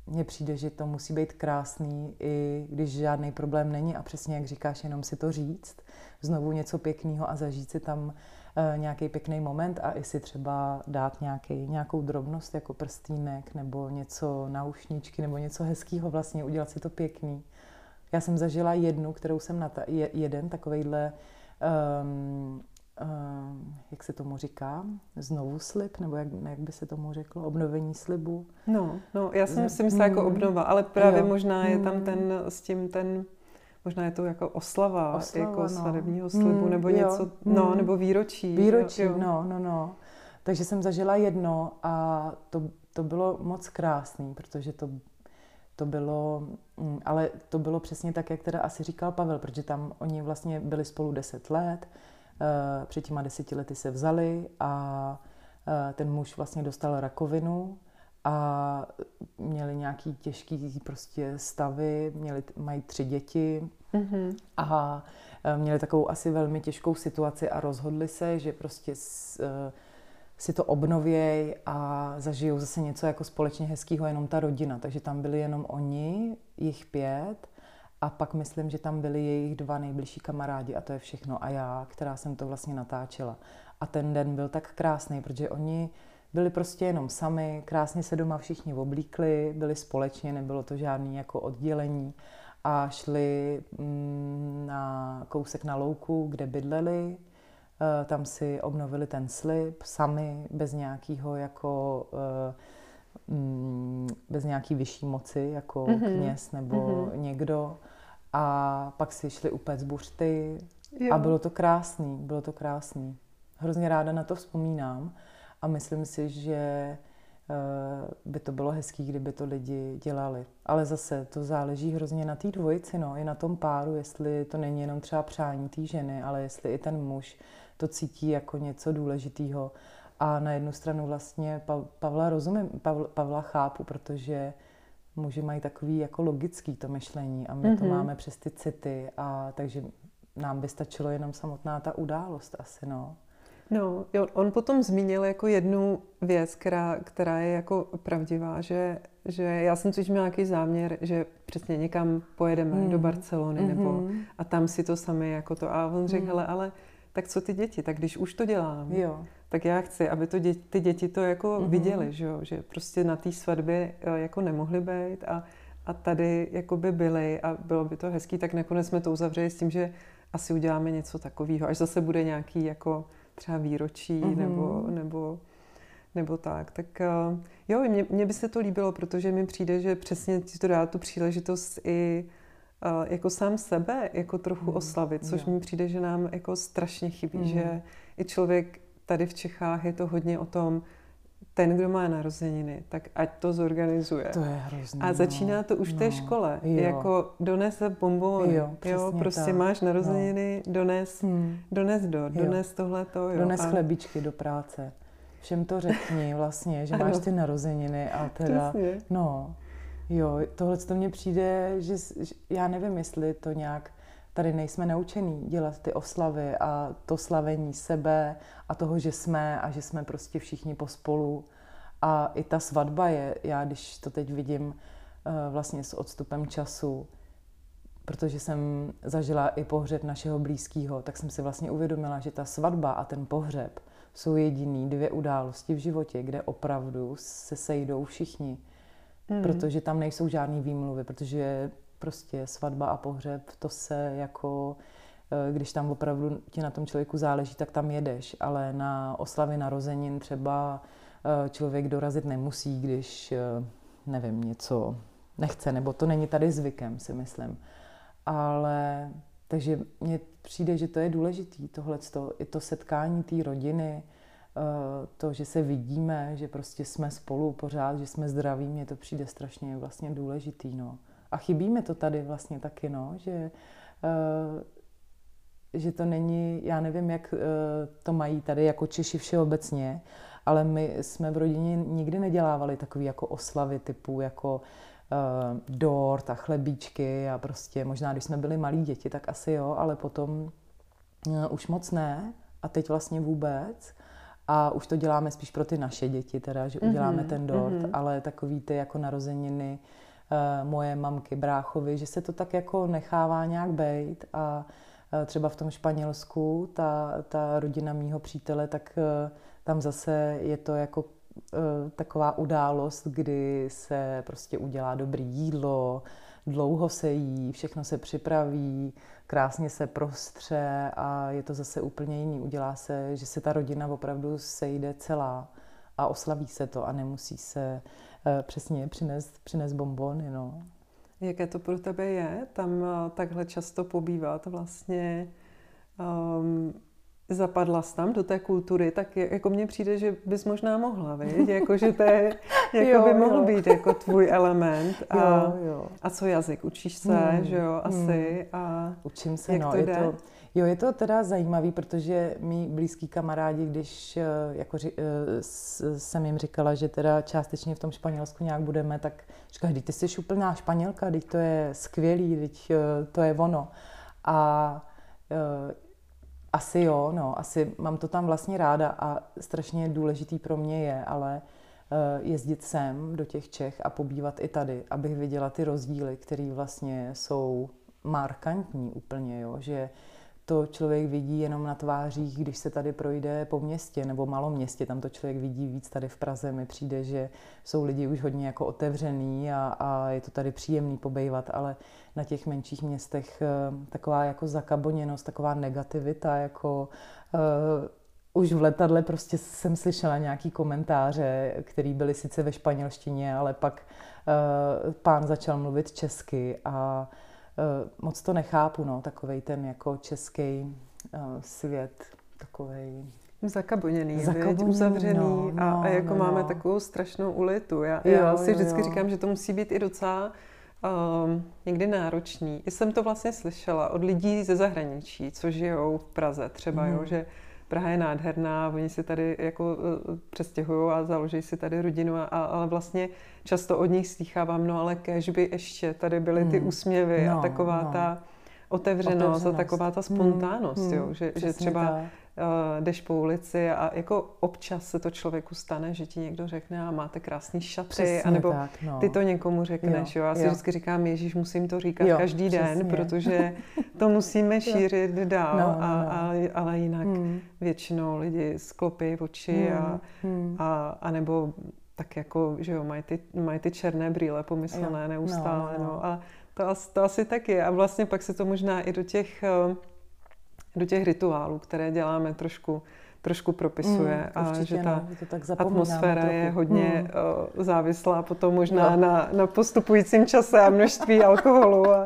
mně přijde, že to musí být krásný, i když žádný problém není a přesně jak říkáš, jenom si to říct, znovu něco pěkného a zažít si tam nějaký pěkný moment a i si třeba dát nějaký, nějakou drobnost jako prstínek nebo něco na ušničky nebo něco hezkýho vlastně, udělat si to pěkný. Já jsem zažila jednu, kterou jsem na ta, jeden takovejhle, um, um, jak se tomu říká, znovu slib, nebo jak, jak by se tomu řeklo, obnovení slibu. No, no já jsem si myslela jako obnova, ale právě jo. možná je tam ten, s tím ten, možná je to jako oslava, oslava jako no. svatebního slibu, mm, nebo jo. něco, no, nebo výročí. Výročí, jo, jo. no, no, no. Takže jsem zažila jedno a to, to bylo moc krásný, protože to To bylo, ale to bylo přesně tak, jak teda asi říkal Pavel, protože tam oni vlastně byli spolu deset let, před těma deseti lety se vzali a ten muž vlastně dostal rakovinu a měli nějaký těžký prostě stavy, měli, mají tři děti mm-hmm. a měli takovou asi velmi těžkou situaci a rozhodli se, že prostě s, si to obnověj a zažijou zase něco jako společně hezkýho, jenom ta rodina. Takže tam byli jenom oni, jich pět a pak myslím, že tam byli jejich dva nejbližší kamarádi a to je všechno. A já, která jsem to vlastně natáčela. A ten den byl tak krásný, protože oni byli prostě jenom sami, krásně se doma všichni oblíkli, byli společně, nebylo to žádný jako oddělení a šli na kousek na louku, kde bydleli. Tam si obnovili ten slib sami, bez nějakého jako, bez nějaký vyšší moci, jako mm-hmm. kněz nebo mm-hmm. někdo. A pak si šli upéct buřty a bylo to krásný, bylo to krásný. Hrozně ráda na to vzpomínám a myslím si, že by to bylo hezký, kdyby to lidi dělali. Ale zase to záleží hrozně na té dvojici, no, i na tom páru, jestli to není jenom třeba přání té ženy, ale jestli i ten muž to cítí jako něco důležitýho. A na jednu stranu vlastně Pavla rozumím, Pavla chápu, protože muži mají takový jako logický to myšlení a my mm-hmm. to máme přes ty city, a takže nám by stačilo jenom samotná ta událost asi, no. No, on potom zmínil jako jednu věc, která, která je jako pravdivá, že, že já jsem cítil nějaký záměr, že přesně někam pojedeme mm. do Barcelony mm-hmm. nebo a tam si to sami jako to. A on řekl, mm. hele, ale tak co ty děti, tak když už to dělám, jo. tak já chci, aby to dě, ty děti to jako mm-hmm. viděly, že, že prostě na té svatbě jako nemohly být a, a tady jako by byly a bylo by to hezký, tak nakonec jsme to uzavřeli s tím, že asi uděláme něco takového, až zase bude nějaký jako třeba výročí mm-hmm. nebo, nebo, nebo tak. Tak jo, mně, mně by se to líbilo, protože mi přijde, že přesně ti to dá tu příležitost i jako sám sebe jako trochu mm. oslavit, což mi přijde, že nám jako strašně chybí, mm. že i člověk tady v Čechách je to hodně o tom, ten, kdo má narozeniny, tak ať to zorganizuje. To je hrozný. A začíná to už v no. té škole. Jo. Jako donese bonbon. Jo, jo, prostě tak. Máš narozeniny, no. dones, hmm. dones do, dones tohleto. Jo. Dones a... chlebíčky do práce. Všem to řekni vlastně, že máš ty narozeniny a teda, přesně. no, jo, tohle to mně přijde, že, že já nevím, jestli to nějak tady nejsme naučený dělat ty oslavy a to slavení sebe a toho, že jsme a že jsme prostě všichni pospolu. A i ta svatba je, já když to teď vidím vlastně s odstupem času, protože jsem zažila i pohřeb našeho blízkého, tak jsem si vlastně uvědomila, že ta svatba a ten pohřeb jsou jediný dvě události v životě, kde opravdu se sejdou všichni. Mm. Protože tam nejsou žádný výmluvy, protože prostě svatba a pohřeb, to se jako, když tam opravdu ti na tom člověku záleží, tak tam jedeš, ale na oslavy narozenin třeba člověk dorazit nemusí, když, nevím, něco nechce, nebo to není tady zvykem, si myslím. Ale, takže mně přijde, že to je důležitý, tohleto, i to setkání té rodiny, to, že se vidíme, že prostě jsme spolu pořád, že jsme zdraví, mně to přijde strašně vlastně důležitý, no. A chybí mi to tady vlastně taky, no, že, uh, že to není, já nevím, jak uh, to mají tady jako Češi všeobecně, ale my jsme v rodině nikdy nedělávali takový jako oslavy typu jako uh, dort a chlebíčky a prostě možná, když jsme byli malí děti, tak asi jo, ale potom uh, už moc ne a teď vlastně vůbec. A už to děláme spíš pro ty naše děti teda, že uděláme mm-hmm, ten dort, mm-hmm. ale takový ty jako narozeniny, moje mamky, bráchovi, že se to tak jako nechává nějak bejt a třeba v tom Španělsku, ta, ta rodina mýho přítele, tak tam zase je to jako taková událost, kdy se prostě udělá dobré jídlo, dlouho se jí, všechno se připraví, krásně se prostře a je to zase úplně jiný. Udělá se, že se ta rodina opravdu sejde celá a oslaví se to a nemusí se přesně přinést, přinést bonbony. No. Jaké to pro tebe je tam takhle často pobývat vlastně? Um... Zapadla jsi tam do té kultury, tak jako mně přijde, že bys možná mohla, viď? Jako, že to je, jako by mohl jo. být jako tvůj element. A, jo, jo. a co jazyk? Učíš se, mm, že jo, asi? Mm. A učím se, jak no. To je, to, jo, je to teda zajímavý, protože mý blízký kamarádi, když jako, jsem jim říkala, že teda částečně v tom Španělsku nějak budeme, tak říkají, vždyť ty jsi úplná Španělka, vždyť to je skvělý, vždyť to je ono. A asi jo, no, asi mám to tam vlastně ráda a strašně důležitý pro mě je, ale jezdit sem do těch Čech a pobývat i tady, abych viděla ty rozdíly, které vlastně jsou markantní úplně, jo, že to člověk vidí jenom na tvářích, když se tady projde po městě nebo malom městě, tam to člověk vidí víc, tady v Praze mi přijde, že jsou lidi už hodně jako otevřený a, a je to tady příjemný pobejvat, ale na těch menších městech taková jako zakaboněnost, taková negativita, jako uh, už v letadle prostě jsem slyšela nějaký komentáře, které byly sice ve španělštině, ale pak uh, pán začal mluvit česky a moc to nechápu, no, takovej ten jako český uh, svět, takovej... Zakaboněný, Zakaboněný věď, uzavřený no, no, a, a jako no, máme no. takovou strašnou ulitu. Já, jo, já si jo, vždycky jo. říkám, že to musí být i docela um, někdy náročný. Já jsem to vlastně slyšela od lidí ze zahraničí, co žijou v Praze třeba, mm. jo, že Praha je nádherná, oni si tady jako přestěhují a založí si tady rodinu, a, a, ale vlastně často od nich slýchávám, no ale kéž by ještě tady byly ty úsměvy no, a taková no. ta otevřenost, otevřenost a taková ta spontánnost, mm, jo, že, že třeba tak. Uh, jdeš po ulici a jako občas se to člověku stane, že ti někdo řekne a máte krásný šaty, přesně anebo tak, no. ty to někomu řekneš. Jo, jo. Já si jo. vždycky říkám, Ježíš, musím to říkat jo, každý přesně. den, protože to musíme šířit dál, no, a, no. A, ale jinak hmm. většinou lidi sklopí oči hmm. a, a, a nebo tak jako, že jo, mají ty, mají ty černé brýle pomyslené jo. neustále. No, no. No. A to, to asi tak je. A vlastně pak se to možná i do těch... do těch rituálů, které děláme, trošku, trošku propisuje. Mm, a že ta ne, atmosféra trochu. je hodně mm. závislá potom možná no. na, na postupujícím čase a množství alkoholu. A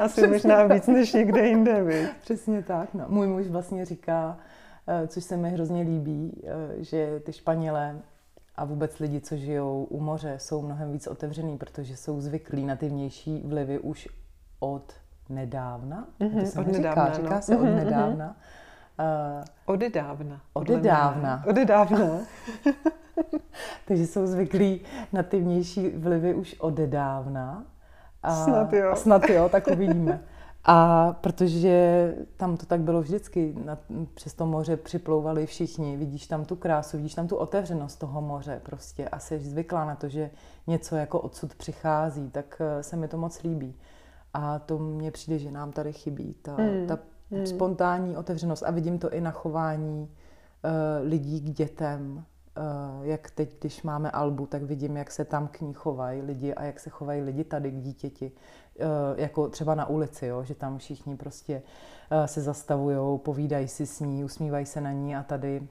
asi možná tak. víc než někde jinde. Víc. Přesně tak. No. Můj muž vlastně říká, což se mi hrozně líbí, že ty Španělé a vůbec lidi, co žijou u moře, jsou mnohem víc otevřený, protože jsou zvyklí na ty vnější vlivy už od nedávna, mm-hmm, to se od nedávna, říká, no. říká se od nedávna. Uh, odedávna. Odedávna. Odedávna. Takže jsou zvyklí na ty vnější vlivy už odedávna. A snad jo. Snad jo, tak uvidíme. A protože tam to tak bylo vždycky, na, přes to moře připlouvali všichni, vidíš tam tu krásu, vidíš tam tu otevřenost toho moře prostě a jsi zvyklá na to, že něco jako odsud přichází, tak se mi to moc líbí. A to mně přijde, že nám tady chybí, ta, mm. ta spontánní otevřenost. A vidím to i na chování uh, lidí k dětem. Uh, jak teď, když máme Albu, tak vidím, jak se tam k ní chovají lidi a jak se chovají lidi tady k dítěti. Uh, jako třeba na ulici, jo? Že tam všichni prostě uh, se zastavujou, povídají si s ní, usmívají se na ní a tady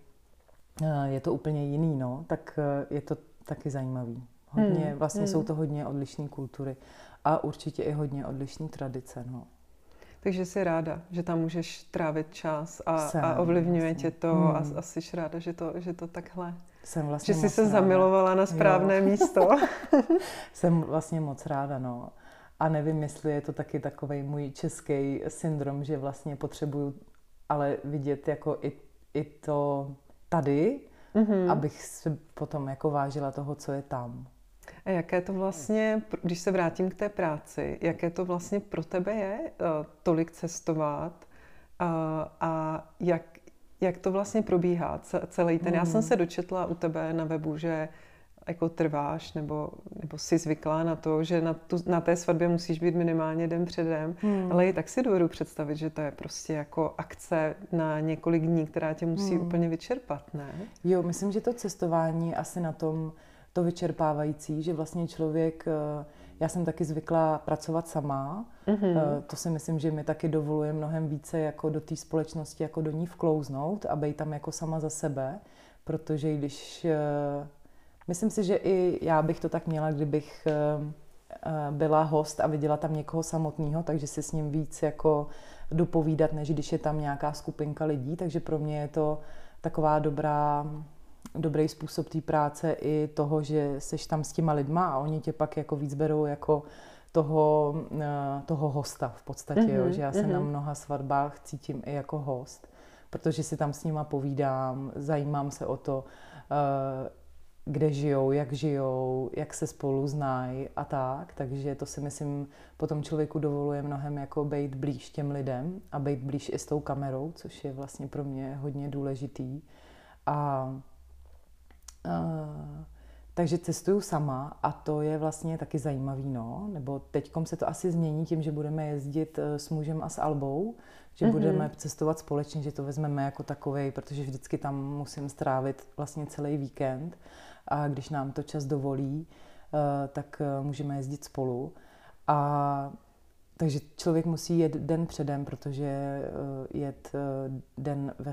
uh, je to úplně jiný. No? Tak uh, je to taky zajímavý. Hodně, mm. Vlastně mm. jsou to hodně odlišné kultury. A určitě i hodně odlišný tradice, no. Takže jsi ráda, že tam můžeš trávit čas a, Jsem, a ovlivňuje vlastně. tě to hmm. a, a jsi ráda, že to, že to takhle. Jsem vlastně že jsi se ráda. zamilovala na správné jo. místo. Jsem vlastně moc ráda, no. A nevím, jestli je to taky takovej můj český syndrom, že vlastně potřebuju ale vidět jako i, i to tady, mm-hmm. abych se potom jako vážila toho, co je tam. A jaké to vlastně, když se vrátím k té práci, jaké to vlastně pro tebe je tolik cestovat a, a jak, jak to vlastně probíhá celý ten. Já jsem se dočetla u tebe na webu, že jako trváš, nebo, nebo jsi zvyklá na to, že na, tu, na té svatbě musíš být minimálně den předem, hmm. ale i tak si dovedu představit, že to je prostě jako akce na několik dní, která tě musí hmm. úplně vyčerpat, ne? Jo, myslím, že to cestování je asi na tom to vyčerpávající, že vlastně člověk, já jsem taky zvyklá pracovat sama, hmm. to si myslím, že mi taky dovoluje mnohem více jako do té společnosti, jako do ní vklouznout a být tam jako sama za sebe, protože když... Myslím si, že i já bych to tak měla, kdybych byla host a viděla tam někoho samotného, takže si s ním víc jako dopovídat, než když je tam nějaká skupinka lidí, takže pro mě je to taková dobrá, dobrý způsob té práce i toho, že seš tam s těma lidma a oni tě pak jako víc berou jako toho, toho hosta v podstatě, mm-hmm, jo, že já se mm-hmm. na mnoha svatbách cítím i jako host, protože si tam s nima povídám, zajímám se o to, kde žijou, jak žijou, jak se spolu znají a tak. Takže to si myslím, potom člověku dovoluje mnohem jako být blíž těm lidem a být blíž i s tou kamerou, což je vlastně pro mě hodně důležitý. A, a, takže cestuju sama a to je vlastně taky zajímavý, no. Nebo teďkom se to asi změní tím, že budeme jezdit s mužem a s Albou, že mm-hmm. budeme cestovat společně, že to vezmeme jako takovej, protože vždycky tam musím strávit vlastně celý víkend. A když nám to čas dovolí, tak můžeme jezdit spolu. A takže člověk musí jet den předem, protože jet den, ve,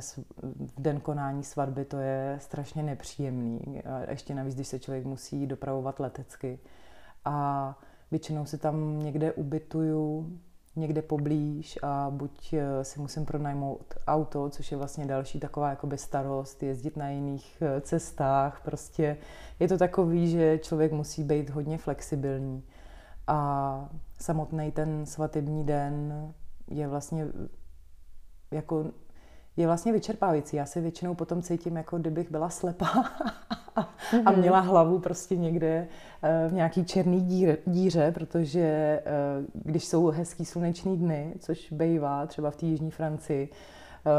den konání svatby, to je strašně nepříjemný. A ještě navíc, když se člověk musí dopravovat letecky. A většinou se tam někde ubytuju, někde poblíž a buď si musím pronajmout auto, což je vlastně další taková jakoby starost, jezdit na jiných cestách, prostě je to takový, že člověk musí být hodně flexibilní a samotný ten svatební den je vlastně jako je vlastně vyčerpávající. Já se většinou potom cítím, jako kdybych byla slepá a měla hlavu prostě někde v nějaký černý díře, díře, protože když jsou hezký sluneční dny, což bývá třeba v té Jižní Francii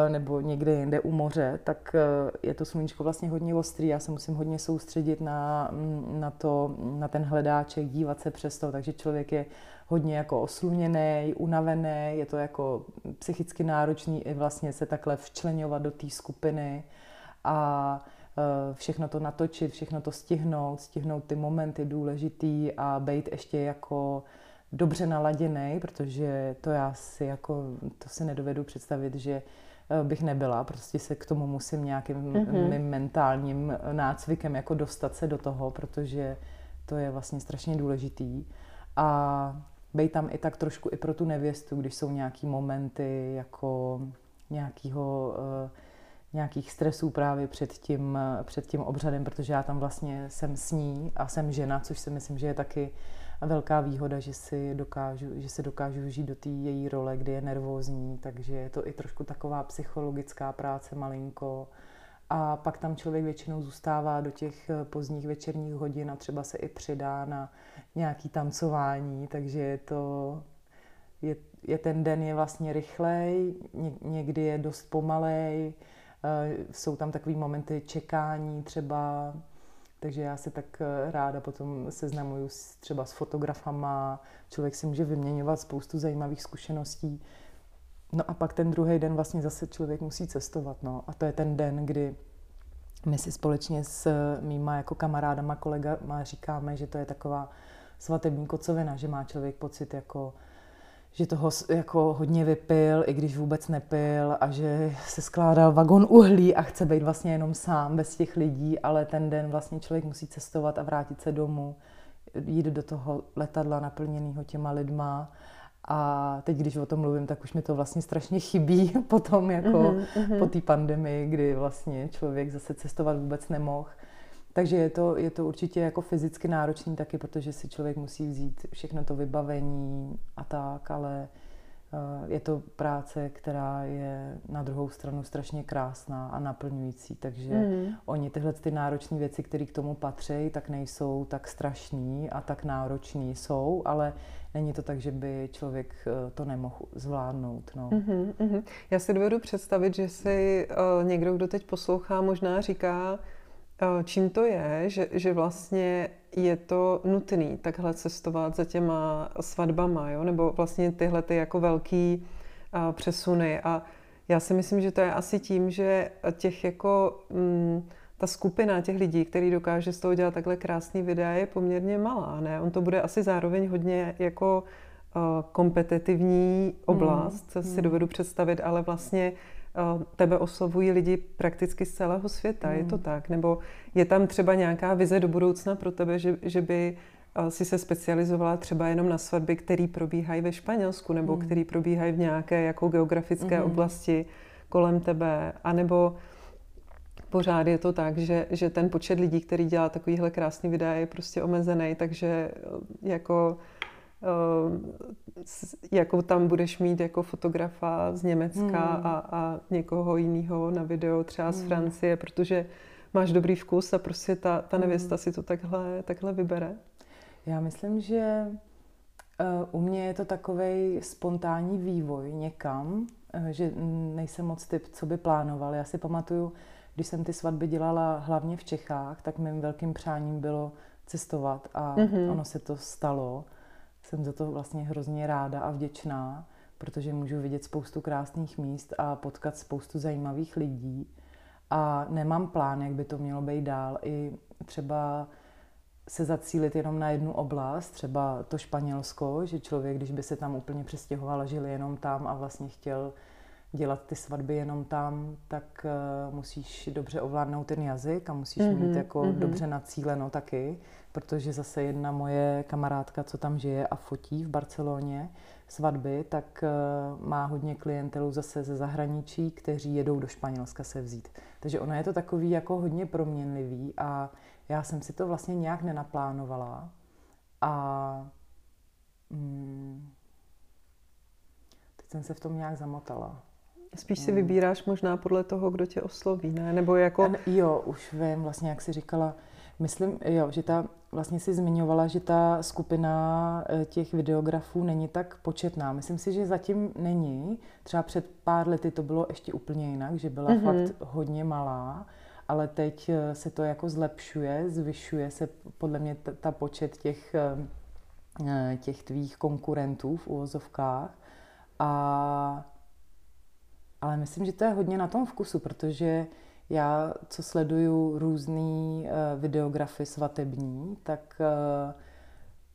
nebo někde jinde u moře, tak je to sluníčko vlastně hodně ostrý. Já se musím hodně soustředit na, na, to, na ten hledáček, dívat se přes to, takže člověk je hodně jako osluněný, unavený, je to jako psychicky náročný i vlastně se takhle včlenovat do té skupiny a všechno to natočit, všechno to stihnout, stihnout ty momenty důležitý a být ještě jako dobře naladěnej, protože to já si jako, to si nedovedu představit, že bych nebyla, prostě se k tomu musím nějakým mm-hmm. mým mentálním nácvikem jako dostat se do toho, protože to je vlastně strašně důležitý a být tam i tak trošku i pro tu nevěstu, když jsou nějaký momenty jako nějakýho nějakých stresů právě před tím, před tím obřadem, protože já tam vlastně jsem s ní a jsem žena, což si myslím, že je taky velká výhoda, že si dokážu, že se dokážu žít do té její role, kdy je nervózní, takže je to i trošku taková psychologická práce malinko. A pak tam člověk většinou zůstává do těch pozdních večerních hodin a třeba se i přidá na nějaké tancování, takže je to... Je, je ten den je vlastně rychlej, ně, někdy je dost pomalej, jsou tam takový momenty čekání třeba, takže já se tak ráda potom seznamuju třeba s fotografama, člověk si může vyměňovat spoustu zajímavých zkušeností. No a pak ten druhý den vlastně zase člověk musí cestovat, no. A to je ten den, kdy my si společně s mýma jako kamarádama, kolegama říkáme, že to je taková svatební kocovina, že má člověk pocit jako že toho jako hodně vypil, i když vůbec nepil a že se skládal vagon uhlí a chce být vlastně jenom sám, bez těch lidí, ale ten den vlastně člověk musí cestovat a vrátit se domů, jít do toho letadla naplněného těma lidma. A teď, když o tom mluvím, tak už mi to vlastně strašně chybí potom, jako mm-hmm, mm-hmm. po té pandemii, kdy vlastně člověk zase cestovat vůbec nemohl. Takže je to, je to určitě jako fyzicky náročný taky, protože si člověk musí vzít všechno to vybavení a tak, ale je to práce, která je na druhou stranu strašně krásná a naplňující, takže mm. oni tyhle ty náročné věci, které k tomu patří, tak nejsou tak strašný a tak náročný jsou, ale není to tak, že by člověk to nemohl zvládnout. No. Mm-hmm, mm-hmm. Já si dovedu představit, že si někdo, kdo teď poslouchá, možná říká, Čím to je, že, že vlastně je to nutné takhle cestovat za těma svatbama, jo? Nebo vlastně tyhle ty jako velký a, přesuny. A já si myslím, že to je asi tím, že těch jako, m, ta skupina těch lidí, který dokáže z toho dělat takhle krásný videa, je poměrně malá. Ne? On to bude asi zároveň hodně jako a, kompetitivní oblast, mm, si mm. dovedu představit, ale vlastně tebe oslovují lidi prakticky z celého světa, mm. je to tak? Nebo je tam třeba nějaká vize do budoucna pro tebe, že, že by si se specializovala třeba jenom na svatby, které probíhají ve Španělsku, nebo mm. které probíhají v nějaké jako geografické mm. oblasti kolem tebe, anebo pořád je to tak, že, že ten počet lidí, který dělá takovýhle krásný videa, je prostě omezený, takže jako... jakou tam budeš mít jako fotografa z Německa hmm. a, a někoho jiného na video třeba z Francie, protože máš dobrý vkus a prostě ta, ta nevěsta hmm. si to takhle, takhle vybere? Já myslím, že u mě je to takovej spontánní vývoj někam, že nejsem moc typ, co by plánoval. Já si pamatuju, když jsem ty svatby dělala hlavně v Čechách, tak mým velkým přáním bylo cestovat a hmm. ono se to stalo. Jsem za to vlastně hrozně ráda a vděčná, protože můžu vidět spoustu krásných míst a potkat spoustu zajímavých lidí. A nemám plán, jak by to mělo být dál. I třeba se zacílit jenom na jednu oblast, třeba to Španělsko, že člověk, když by se tam úplně přestěhoval a žil jenom tam a vlastně chtěl dělat ty svatby jenom tam, tak musíš dobře ovládnout ten jazyk a musíš mm-hmm, mít jako mm-hmm. dobře nacíleno taky, protože zase jedna moje kamarádka, co tam žije a fotí v Barceloně svatby, tak má hodně klientelů zase ze zahraničí, kteří jedou do Španělska se vzít. Takže ono je to takový jako hodně proměnlivý a já jsem si to vlastně nějak nenaplánovala a... Mm, teď jsem se v tom nějak zamotala. Spíš si vybíráš možná podle toho, kdo tě osloví, ne? Nebo jako... An, jo, už vím, vlastně, jak jsi říkala. Myslím, jo, že ta, vlastně jsi zmiňovala, že ta skupina těch videografů není tak početná. Myslím si, že zatím není. Třeba před pár lety to bylo ještě úplně jinak, že byla mm-hmm. fakt hodně malá, ale teď se to jako zlepšuje, zvyšuje se podle mě ta, ta počet těch, těch tvých konkurentů v uvozovkách. A... Ale myslím, že to je hodně na tom vkusu, protože já, co sleduju různý videografy svatební, tak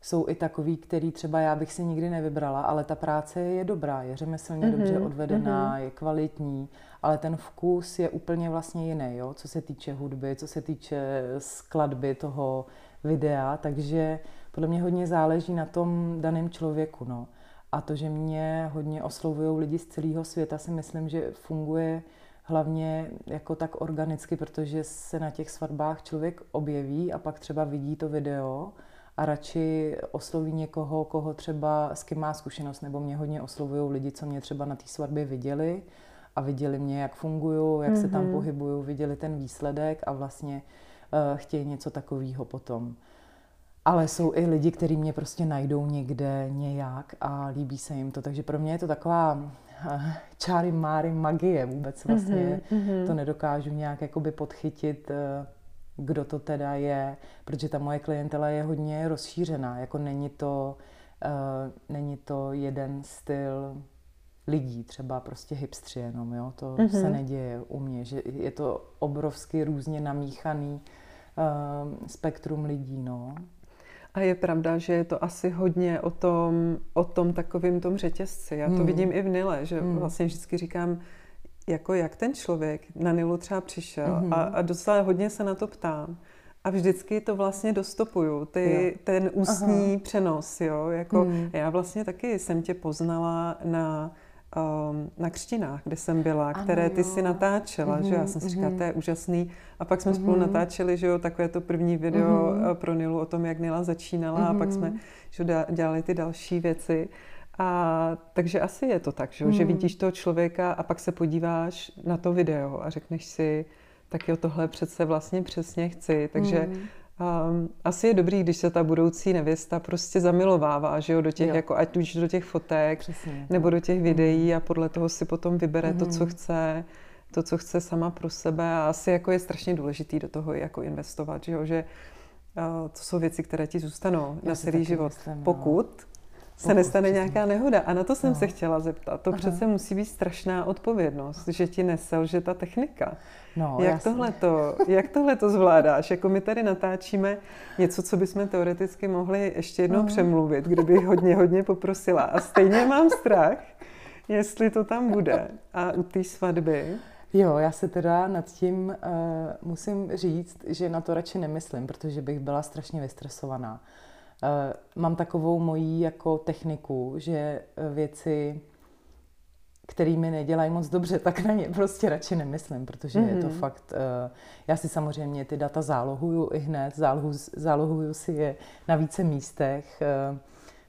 jsou i takový, který třeba já bych si nikdy nevybrala, ale ta práce je dobrá, je řemeslně mm-hmm, dobře odvedená, mm-hmm. je kvalitní, ale ten vkus je úplně vlastně jiný, jo? Co se týče hudby, co se týče skladby toho videa, takže podle mě hodně záleží na tom daném člověku, no. A to, že mě hodně oslovují lidi z celého světa, si myslím, že funguje hlavně jako tak organicky, protože se na těch svatbách člověk objeví a pak třeba vidí to video a radši osloví někoho, koho třeba, s kým má zkušenost, nebo mě hodně oslovují lidi, co mě třeba na té svatbě viděli a viděli mě, jak funguju, jak mm-hmm. se tam pohybuju, viděli ten výsledek a vlastně uh, chtějí něco takového potom. Ale jsou i lidi, kteří mě prostě najdou někde nějak a líbí se jim to. Takže pro mě je to taková čáry máry magie vůbec vlastně. Mm-hmm. To nedokážu nějak jakoby podchytit, kdo to teda je, protože ta moje klientela je hodně rozšířená. Jako není to, uh, není to jeden styl lidí, třeba prostě hipstři jenom, jo? To mm-hmm. se neděje u mě, že je to obrovsky různě namíchaný uh, spektrum lidí, no. A je pravda, že je to asi hodně o tom, o tom takovým tom řetězci. Já to mm. vidím i v Nile, že mm. vlastně vždycky říkám, jako jak ten člověk na Nilu třeba přišel mm. a, a docela hodně se na to ptám. A vždycky to vlastně dostopuju, ty, ten ústní Aha. přenos. Jo? Jako, mm. já vlastně taky jsem tě poznala na, um, na křtinách, kde jsem byla, ano, které ty jo. si natáčela. Mm. Že? Já jsem si říkala, mm. to je úžasný. A pak jsme mm-hmm. spolu natáčeli, že jo, takové to první video mm-hmm. pro Nilu o tom, jak Nila začínala mm-hmm. a pak jsme že, dělali ty další věci. A takže asi je to tak, že, mm. že vidíš toho člověka a pak se podíváš na to video a řekneš si, tak jo, tohle přece vlastně přesně chci. Takže mm. um, asi je dobrý, když se ta budoucí nevěsta prostě zamilovává, že jo, do těch, jo. jako ať už do těch fotek přesně, nebo do těch videí mm. a podle toho si potom vybere mm. to, co chce. to, co chce sama pro sebe, a asi jako je strašně důležitý do toho jako investovat, že, jo? Že uh, to jsou věci, které ti zůstanou já na celý život, myslím, pokud no. se pokud nestane přesně. nějaká nehoda. A na to jsem no. se chtěla zeptat. To Aha. přece musí být strašná odpovědnost, že ti neselže ta technika. No, jak tohleto, jak tohleto zvládáš? Jako my tady natáčíme něco, co bychom teoreticky mohli ještě jednou uh-huh. přemluvit, kdybych hodně, hodně poprosila. A stejně mám strach, jestli to tam bude. A u té svatby... Jo, já se teda nad tím uh, musím říct, že na to radši nemyslím, protože bych byla strašně vystresovaná. Uh, mám takovou mojí jako techniku, že věci, který mi nedělají moc dobře, tak na ně prostě radši nemyslím, protože mm-hmm. je to fakt... Uh, já si samozřejmě ty data zálohuju i hned, zálohu, zálohuju si je na více místech. Uh,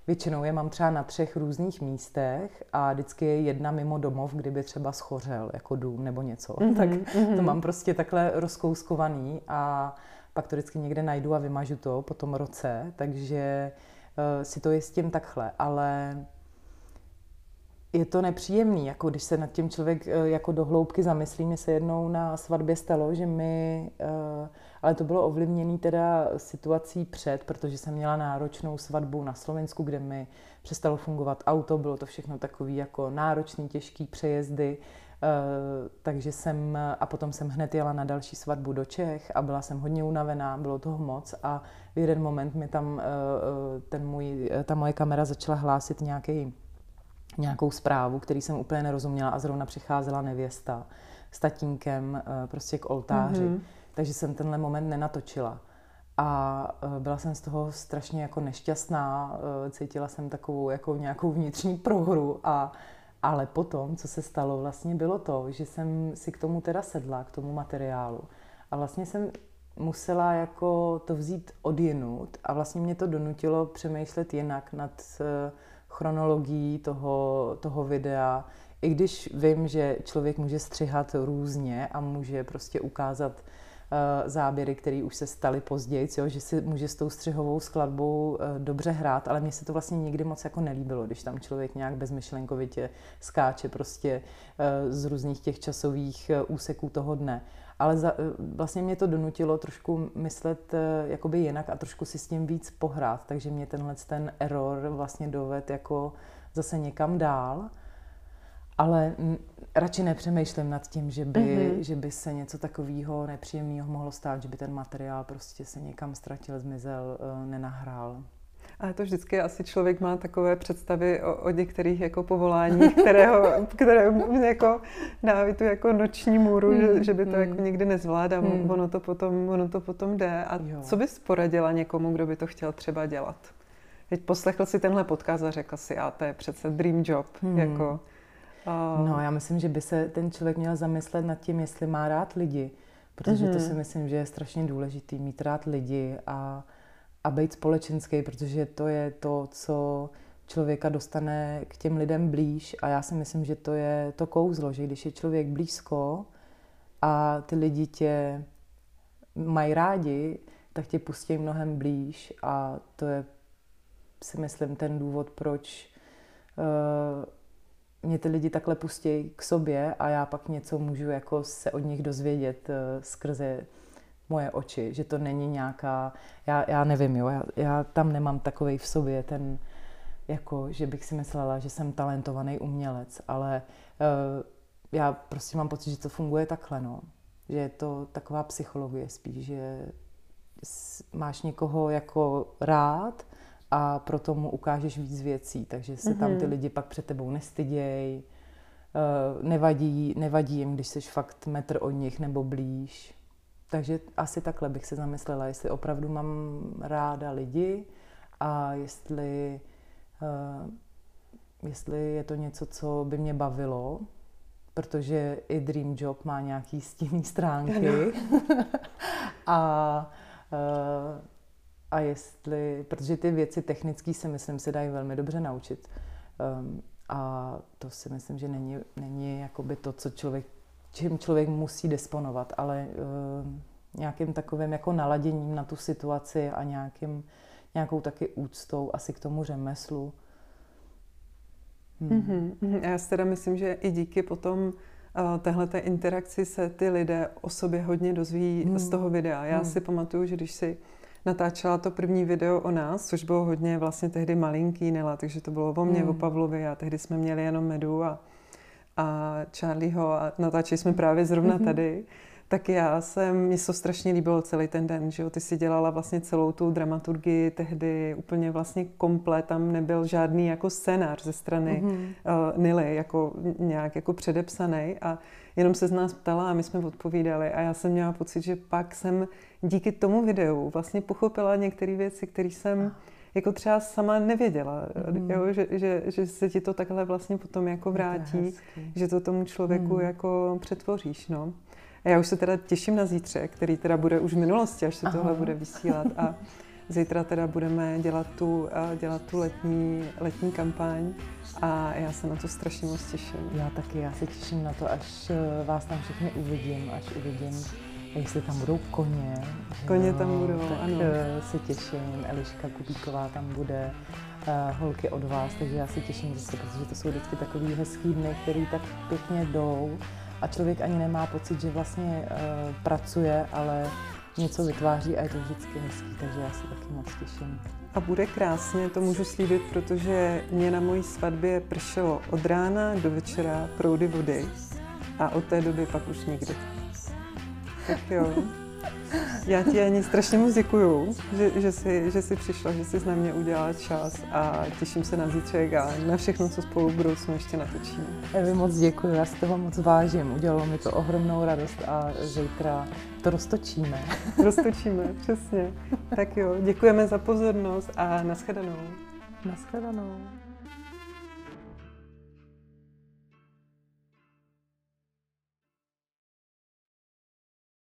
většinou je mám třeba na třech různých místech a vždycky je jedna mimo domov, kdyby třeba schořel jako dům nebo něco. Mm-hmm. Tak mm-hmm. to mám prostě takhle rozkouskovaný a pak to vždycky někde najdu a vymažu to po tom roce, takže uh, si to jistím takhle, ale... Je to nepříjemný, jako když se nad tím člověk jako do hloubky zamyslí. Mně se jednou na svatbě stalo, že my, ale to bylo ovlivněné teda situací před, protože jsem měla náročnou svatbu na Slovensku, kde mi přestalo fungovat auto, bylo to všechno takový jako náročný, těžký přejezdy, takže jsem, a potom jsem hned jela na další svatbu do Čech a byla jsem hodně unavená, bylo toho moc a v jeden moment mi tam ten můj, ta moje kamera začala hlásit nějaký nějakou zprávu, který jsem úplně nerozuměla a zrovna přicházela nevěsta s tatínkem prostě k oltáři. Mm-hmm. Takže jsem tenhle moment nenatočila. A byla jsem z toho strašně jako nešťastná, cítila jsem takovou jako nějakou vnitřní prohru. A, ale potom, co se stalo, vlastně bylo to, že jsem si k tomu teda sedla, k tomu materiálu. A vlastně jsem musela jako to vzít odjinud a vlastně mě to donutilo přemýšlet jinak nad chronologií toho, toho videa, i když vím, že člověk může střihat různě a může prostě ukázat uh, záběry, které už se staly později, jo? Že si může s tou střihovou skladbou uh, dobře hrát, ale mně se to vlastně nikdy moc jako nelíbilo, když tam člověk nějak bezmyšlenkovitě skáče prostě uh, z různých těch časových uh, úseků toho dne. Ale za, vlastně mě to donutilo trošku myslet jakoby jinak a trošku si s tím víc pohrát, takže mě tenhle ten error vlastně doved jako zase někam dál. Ale radši nepřemýšlím nad tím, že by, mm-hmm. že by se něco takového nepříjemného mohlo stát, že by ten materiál prostě se někam ztratil, zmizel, nenahrál. Ale to vždycky asi člověk má takové představy o, o některých jako povoláních, kterého, které jako dáví tu jako noční můru, mm, že, že by to mm. jako nikdy nezvládal. Mm. Ono, to potom, ono to potom jde. A jo. Co bys poradila někomu, kdo by to chtěl třeba dělat? Teď poslechl si tenhle podcast a řekl si, a to je přece dream job. Mm. Jako, uh... No já myslím, že by se ten člověk měl zamyslet nad tím, jestli má rád lidi. Protože mm. to si myslím, že je strašně důležitý mít rád lidi a a být společenský, protože to je to, co člověka dostane k těm lidem blíž. A já si myslím, že to je to kouzlo, že když je člověk blízko a ty lidi tě mají rádi, tak tě pustí mnohem blíž. A to je, si myslím, ten důvod, proč uh, mě ty lidi takhle pustí k sobě a já pak něco můžu jako se od nich dozvědět uh, skrze moje oči, že to není nějaká, já, já nevím, jo, já, já tam nemám takovej v sobě ten, jako, že bych si myslela, že jsem talentovaný umělec, ale uh, já prostě mám pocit, že to funguje takhle, no. Že je to taková psychologie spíš, že máš někoho jako rád a proto mu ukážeš víc věcí, takže se mm-hmm. tam ty lidi pak před tebou nestyděj, uh, nevadí, nevadí jim, když jsi fakt metr od nich nebo blíž. Takže asi takhle bych se zamyslela, jestli opravdu mám ráda lidi a jestli, uh, jestli je to něco, co by mě bavilo, protože i dream job má nějaký stinné stránky. a, uh, a jestli, protože ty věci technické si myslím, se dají velmi dobře naučit. Um, a to si myslím, že není, není jakoby to, co člověk čím člověk musí disponovat, ale uh, nějakým takovým jako naladěním na tu situaci a nějakým, nějakou taky úctou asi k tomu řemeslu. Hmm. Mm-hmm. Já si teda myslím, že i díky potom téhleté interakci se ty lidé o sobě hodně dozví hmm. z toho videa. Já hmm. si pamatuju, že když si natáčela to první video o nás, což bylo hodně vlastně tehdy malinký Nela, takže to bylo o mně, hmm. o Pavlovi a tehdy jsme měli jenom Medu a, a Charlieho a natáčeli jsme právě zrovna tady, tak já jsem, mně se strašně líbilo celý ten den, že jo, ty si dělala vlastně celou tu dramaturgii tehdy úplně vlastně komplet, tam nebyl žádný jako scénář ze strany mm-hmm. uh, Nily, jako nějak jako předepsaný a jenom se z nás ptala a my jsme odpovídali a já jsem měla pocit, že pak jsem díky tomu videu vlastně pochopila některé věci, které jsem jako třeba sama nevěděla, mm. jo, že, že, že se ti to takhle vlastně potom jako vrátí, to že to tomu člověku mm. jako přetvoříš, no. A já už se teda těším na zítře, který teda bude už v minulosti, až se Aha. tohle bude vysílat a zítra teda budeme dělat tu, dělat tu letní, letní kampaň a já se na to strašně moc těším. Já taky, já se těším na to, až vás tam všechny uvidím, až uvidím, jestli tam budou koně. Koně no, tam budou, tak ano. Se těším, Eliška Kubíková tam bude, holky od vás, takže já se těším zase, protože to jsou vždycky takový hezký dny, které tak pěkně jdou. A člověk ani nemá pocit, že vlastně uh, pracuje, ale něco vytváří a je to vždycky hezký, takže já se taky moc těším. A bude krásně, to můžu slíbit, protože mě na mojí svatbě pršelo od rána do večera proudy vody a od té doby pak už nikdy. Tak jo. Já ti ani strašně moc děkuju, že, že, jsi, že jsi přišla, že jsi na mě udělala čas a těším se na zítřek a na všechno, co spolu v budoucnu ještě natočíme. Evi, moc děkuju, já si toho moc vážím, udělalo mi to ohromnou radost a zítra to roztočíme. Roztočíme, přesně. Tak jo, děkujeme za pozornost a nashledanou. Nashledanou.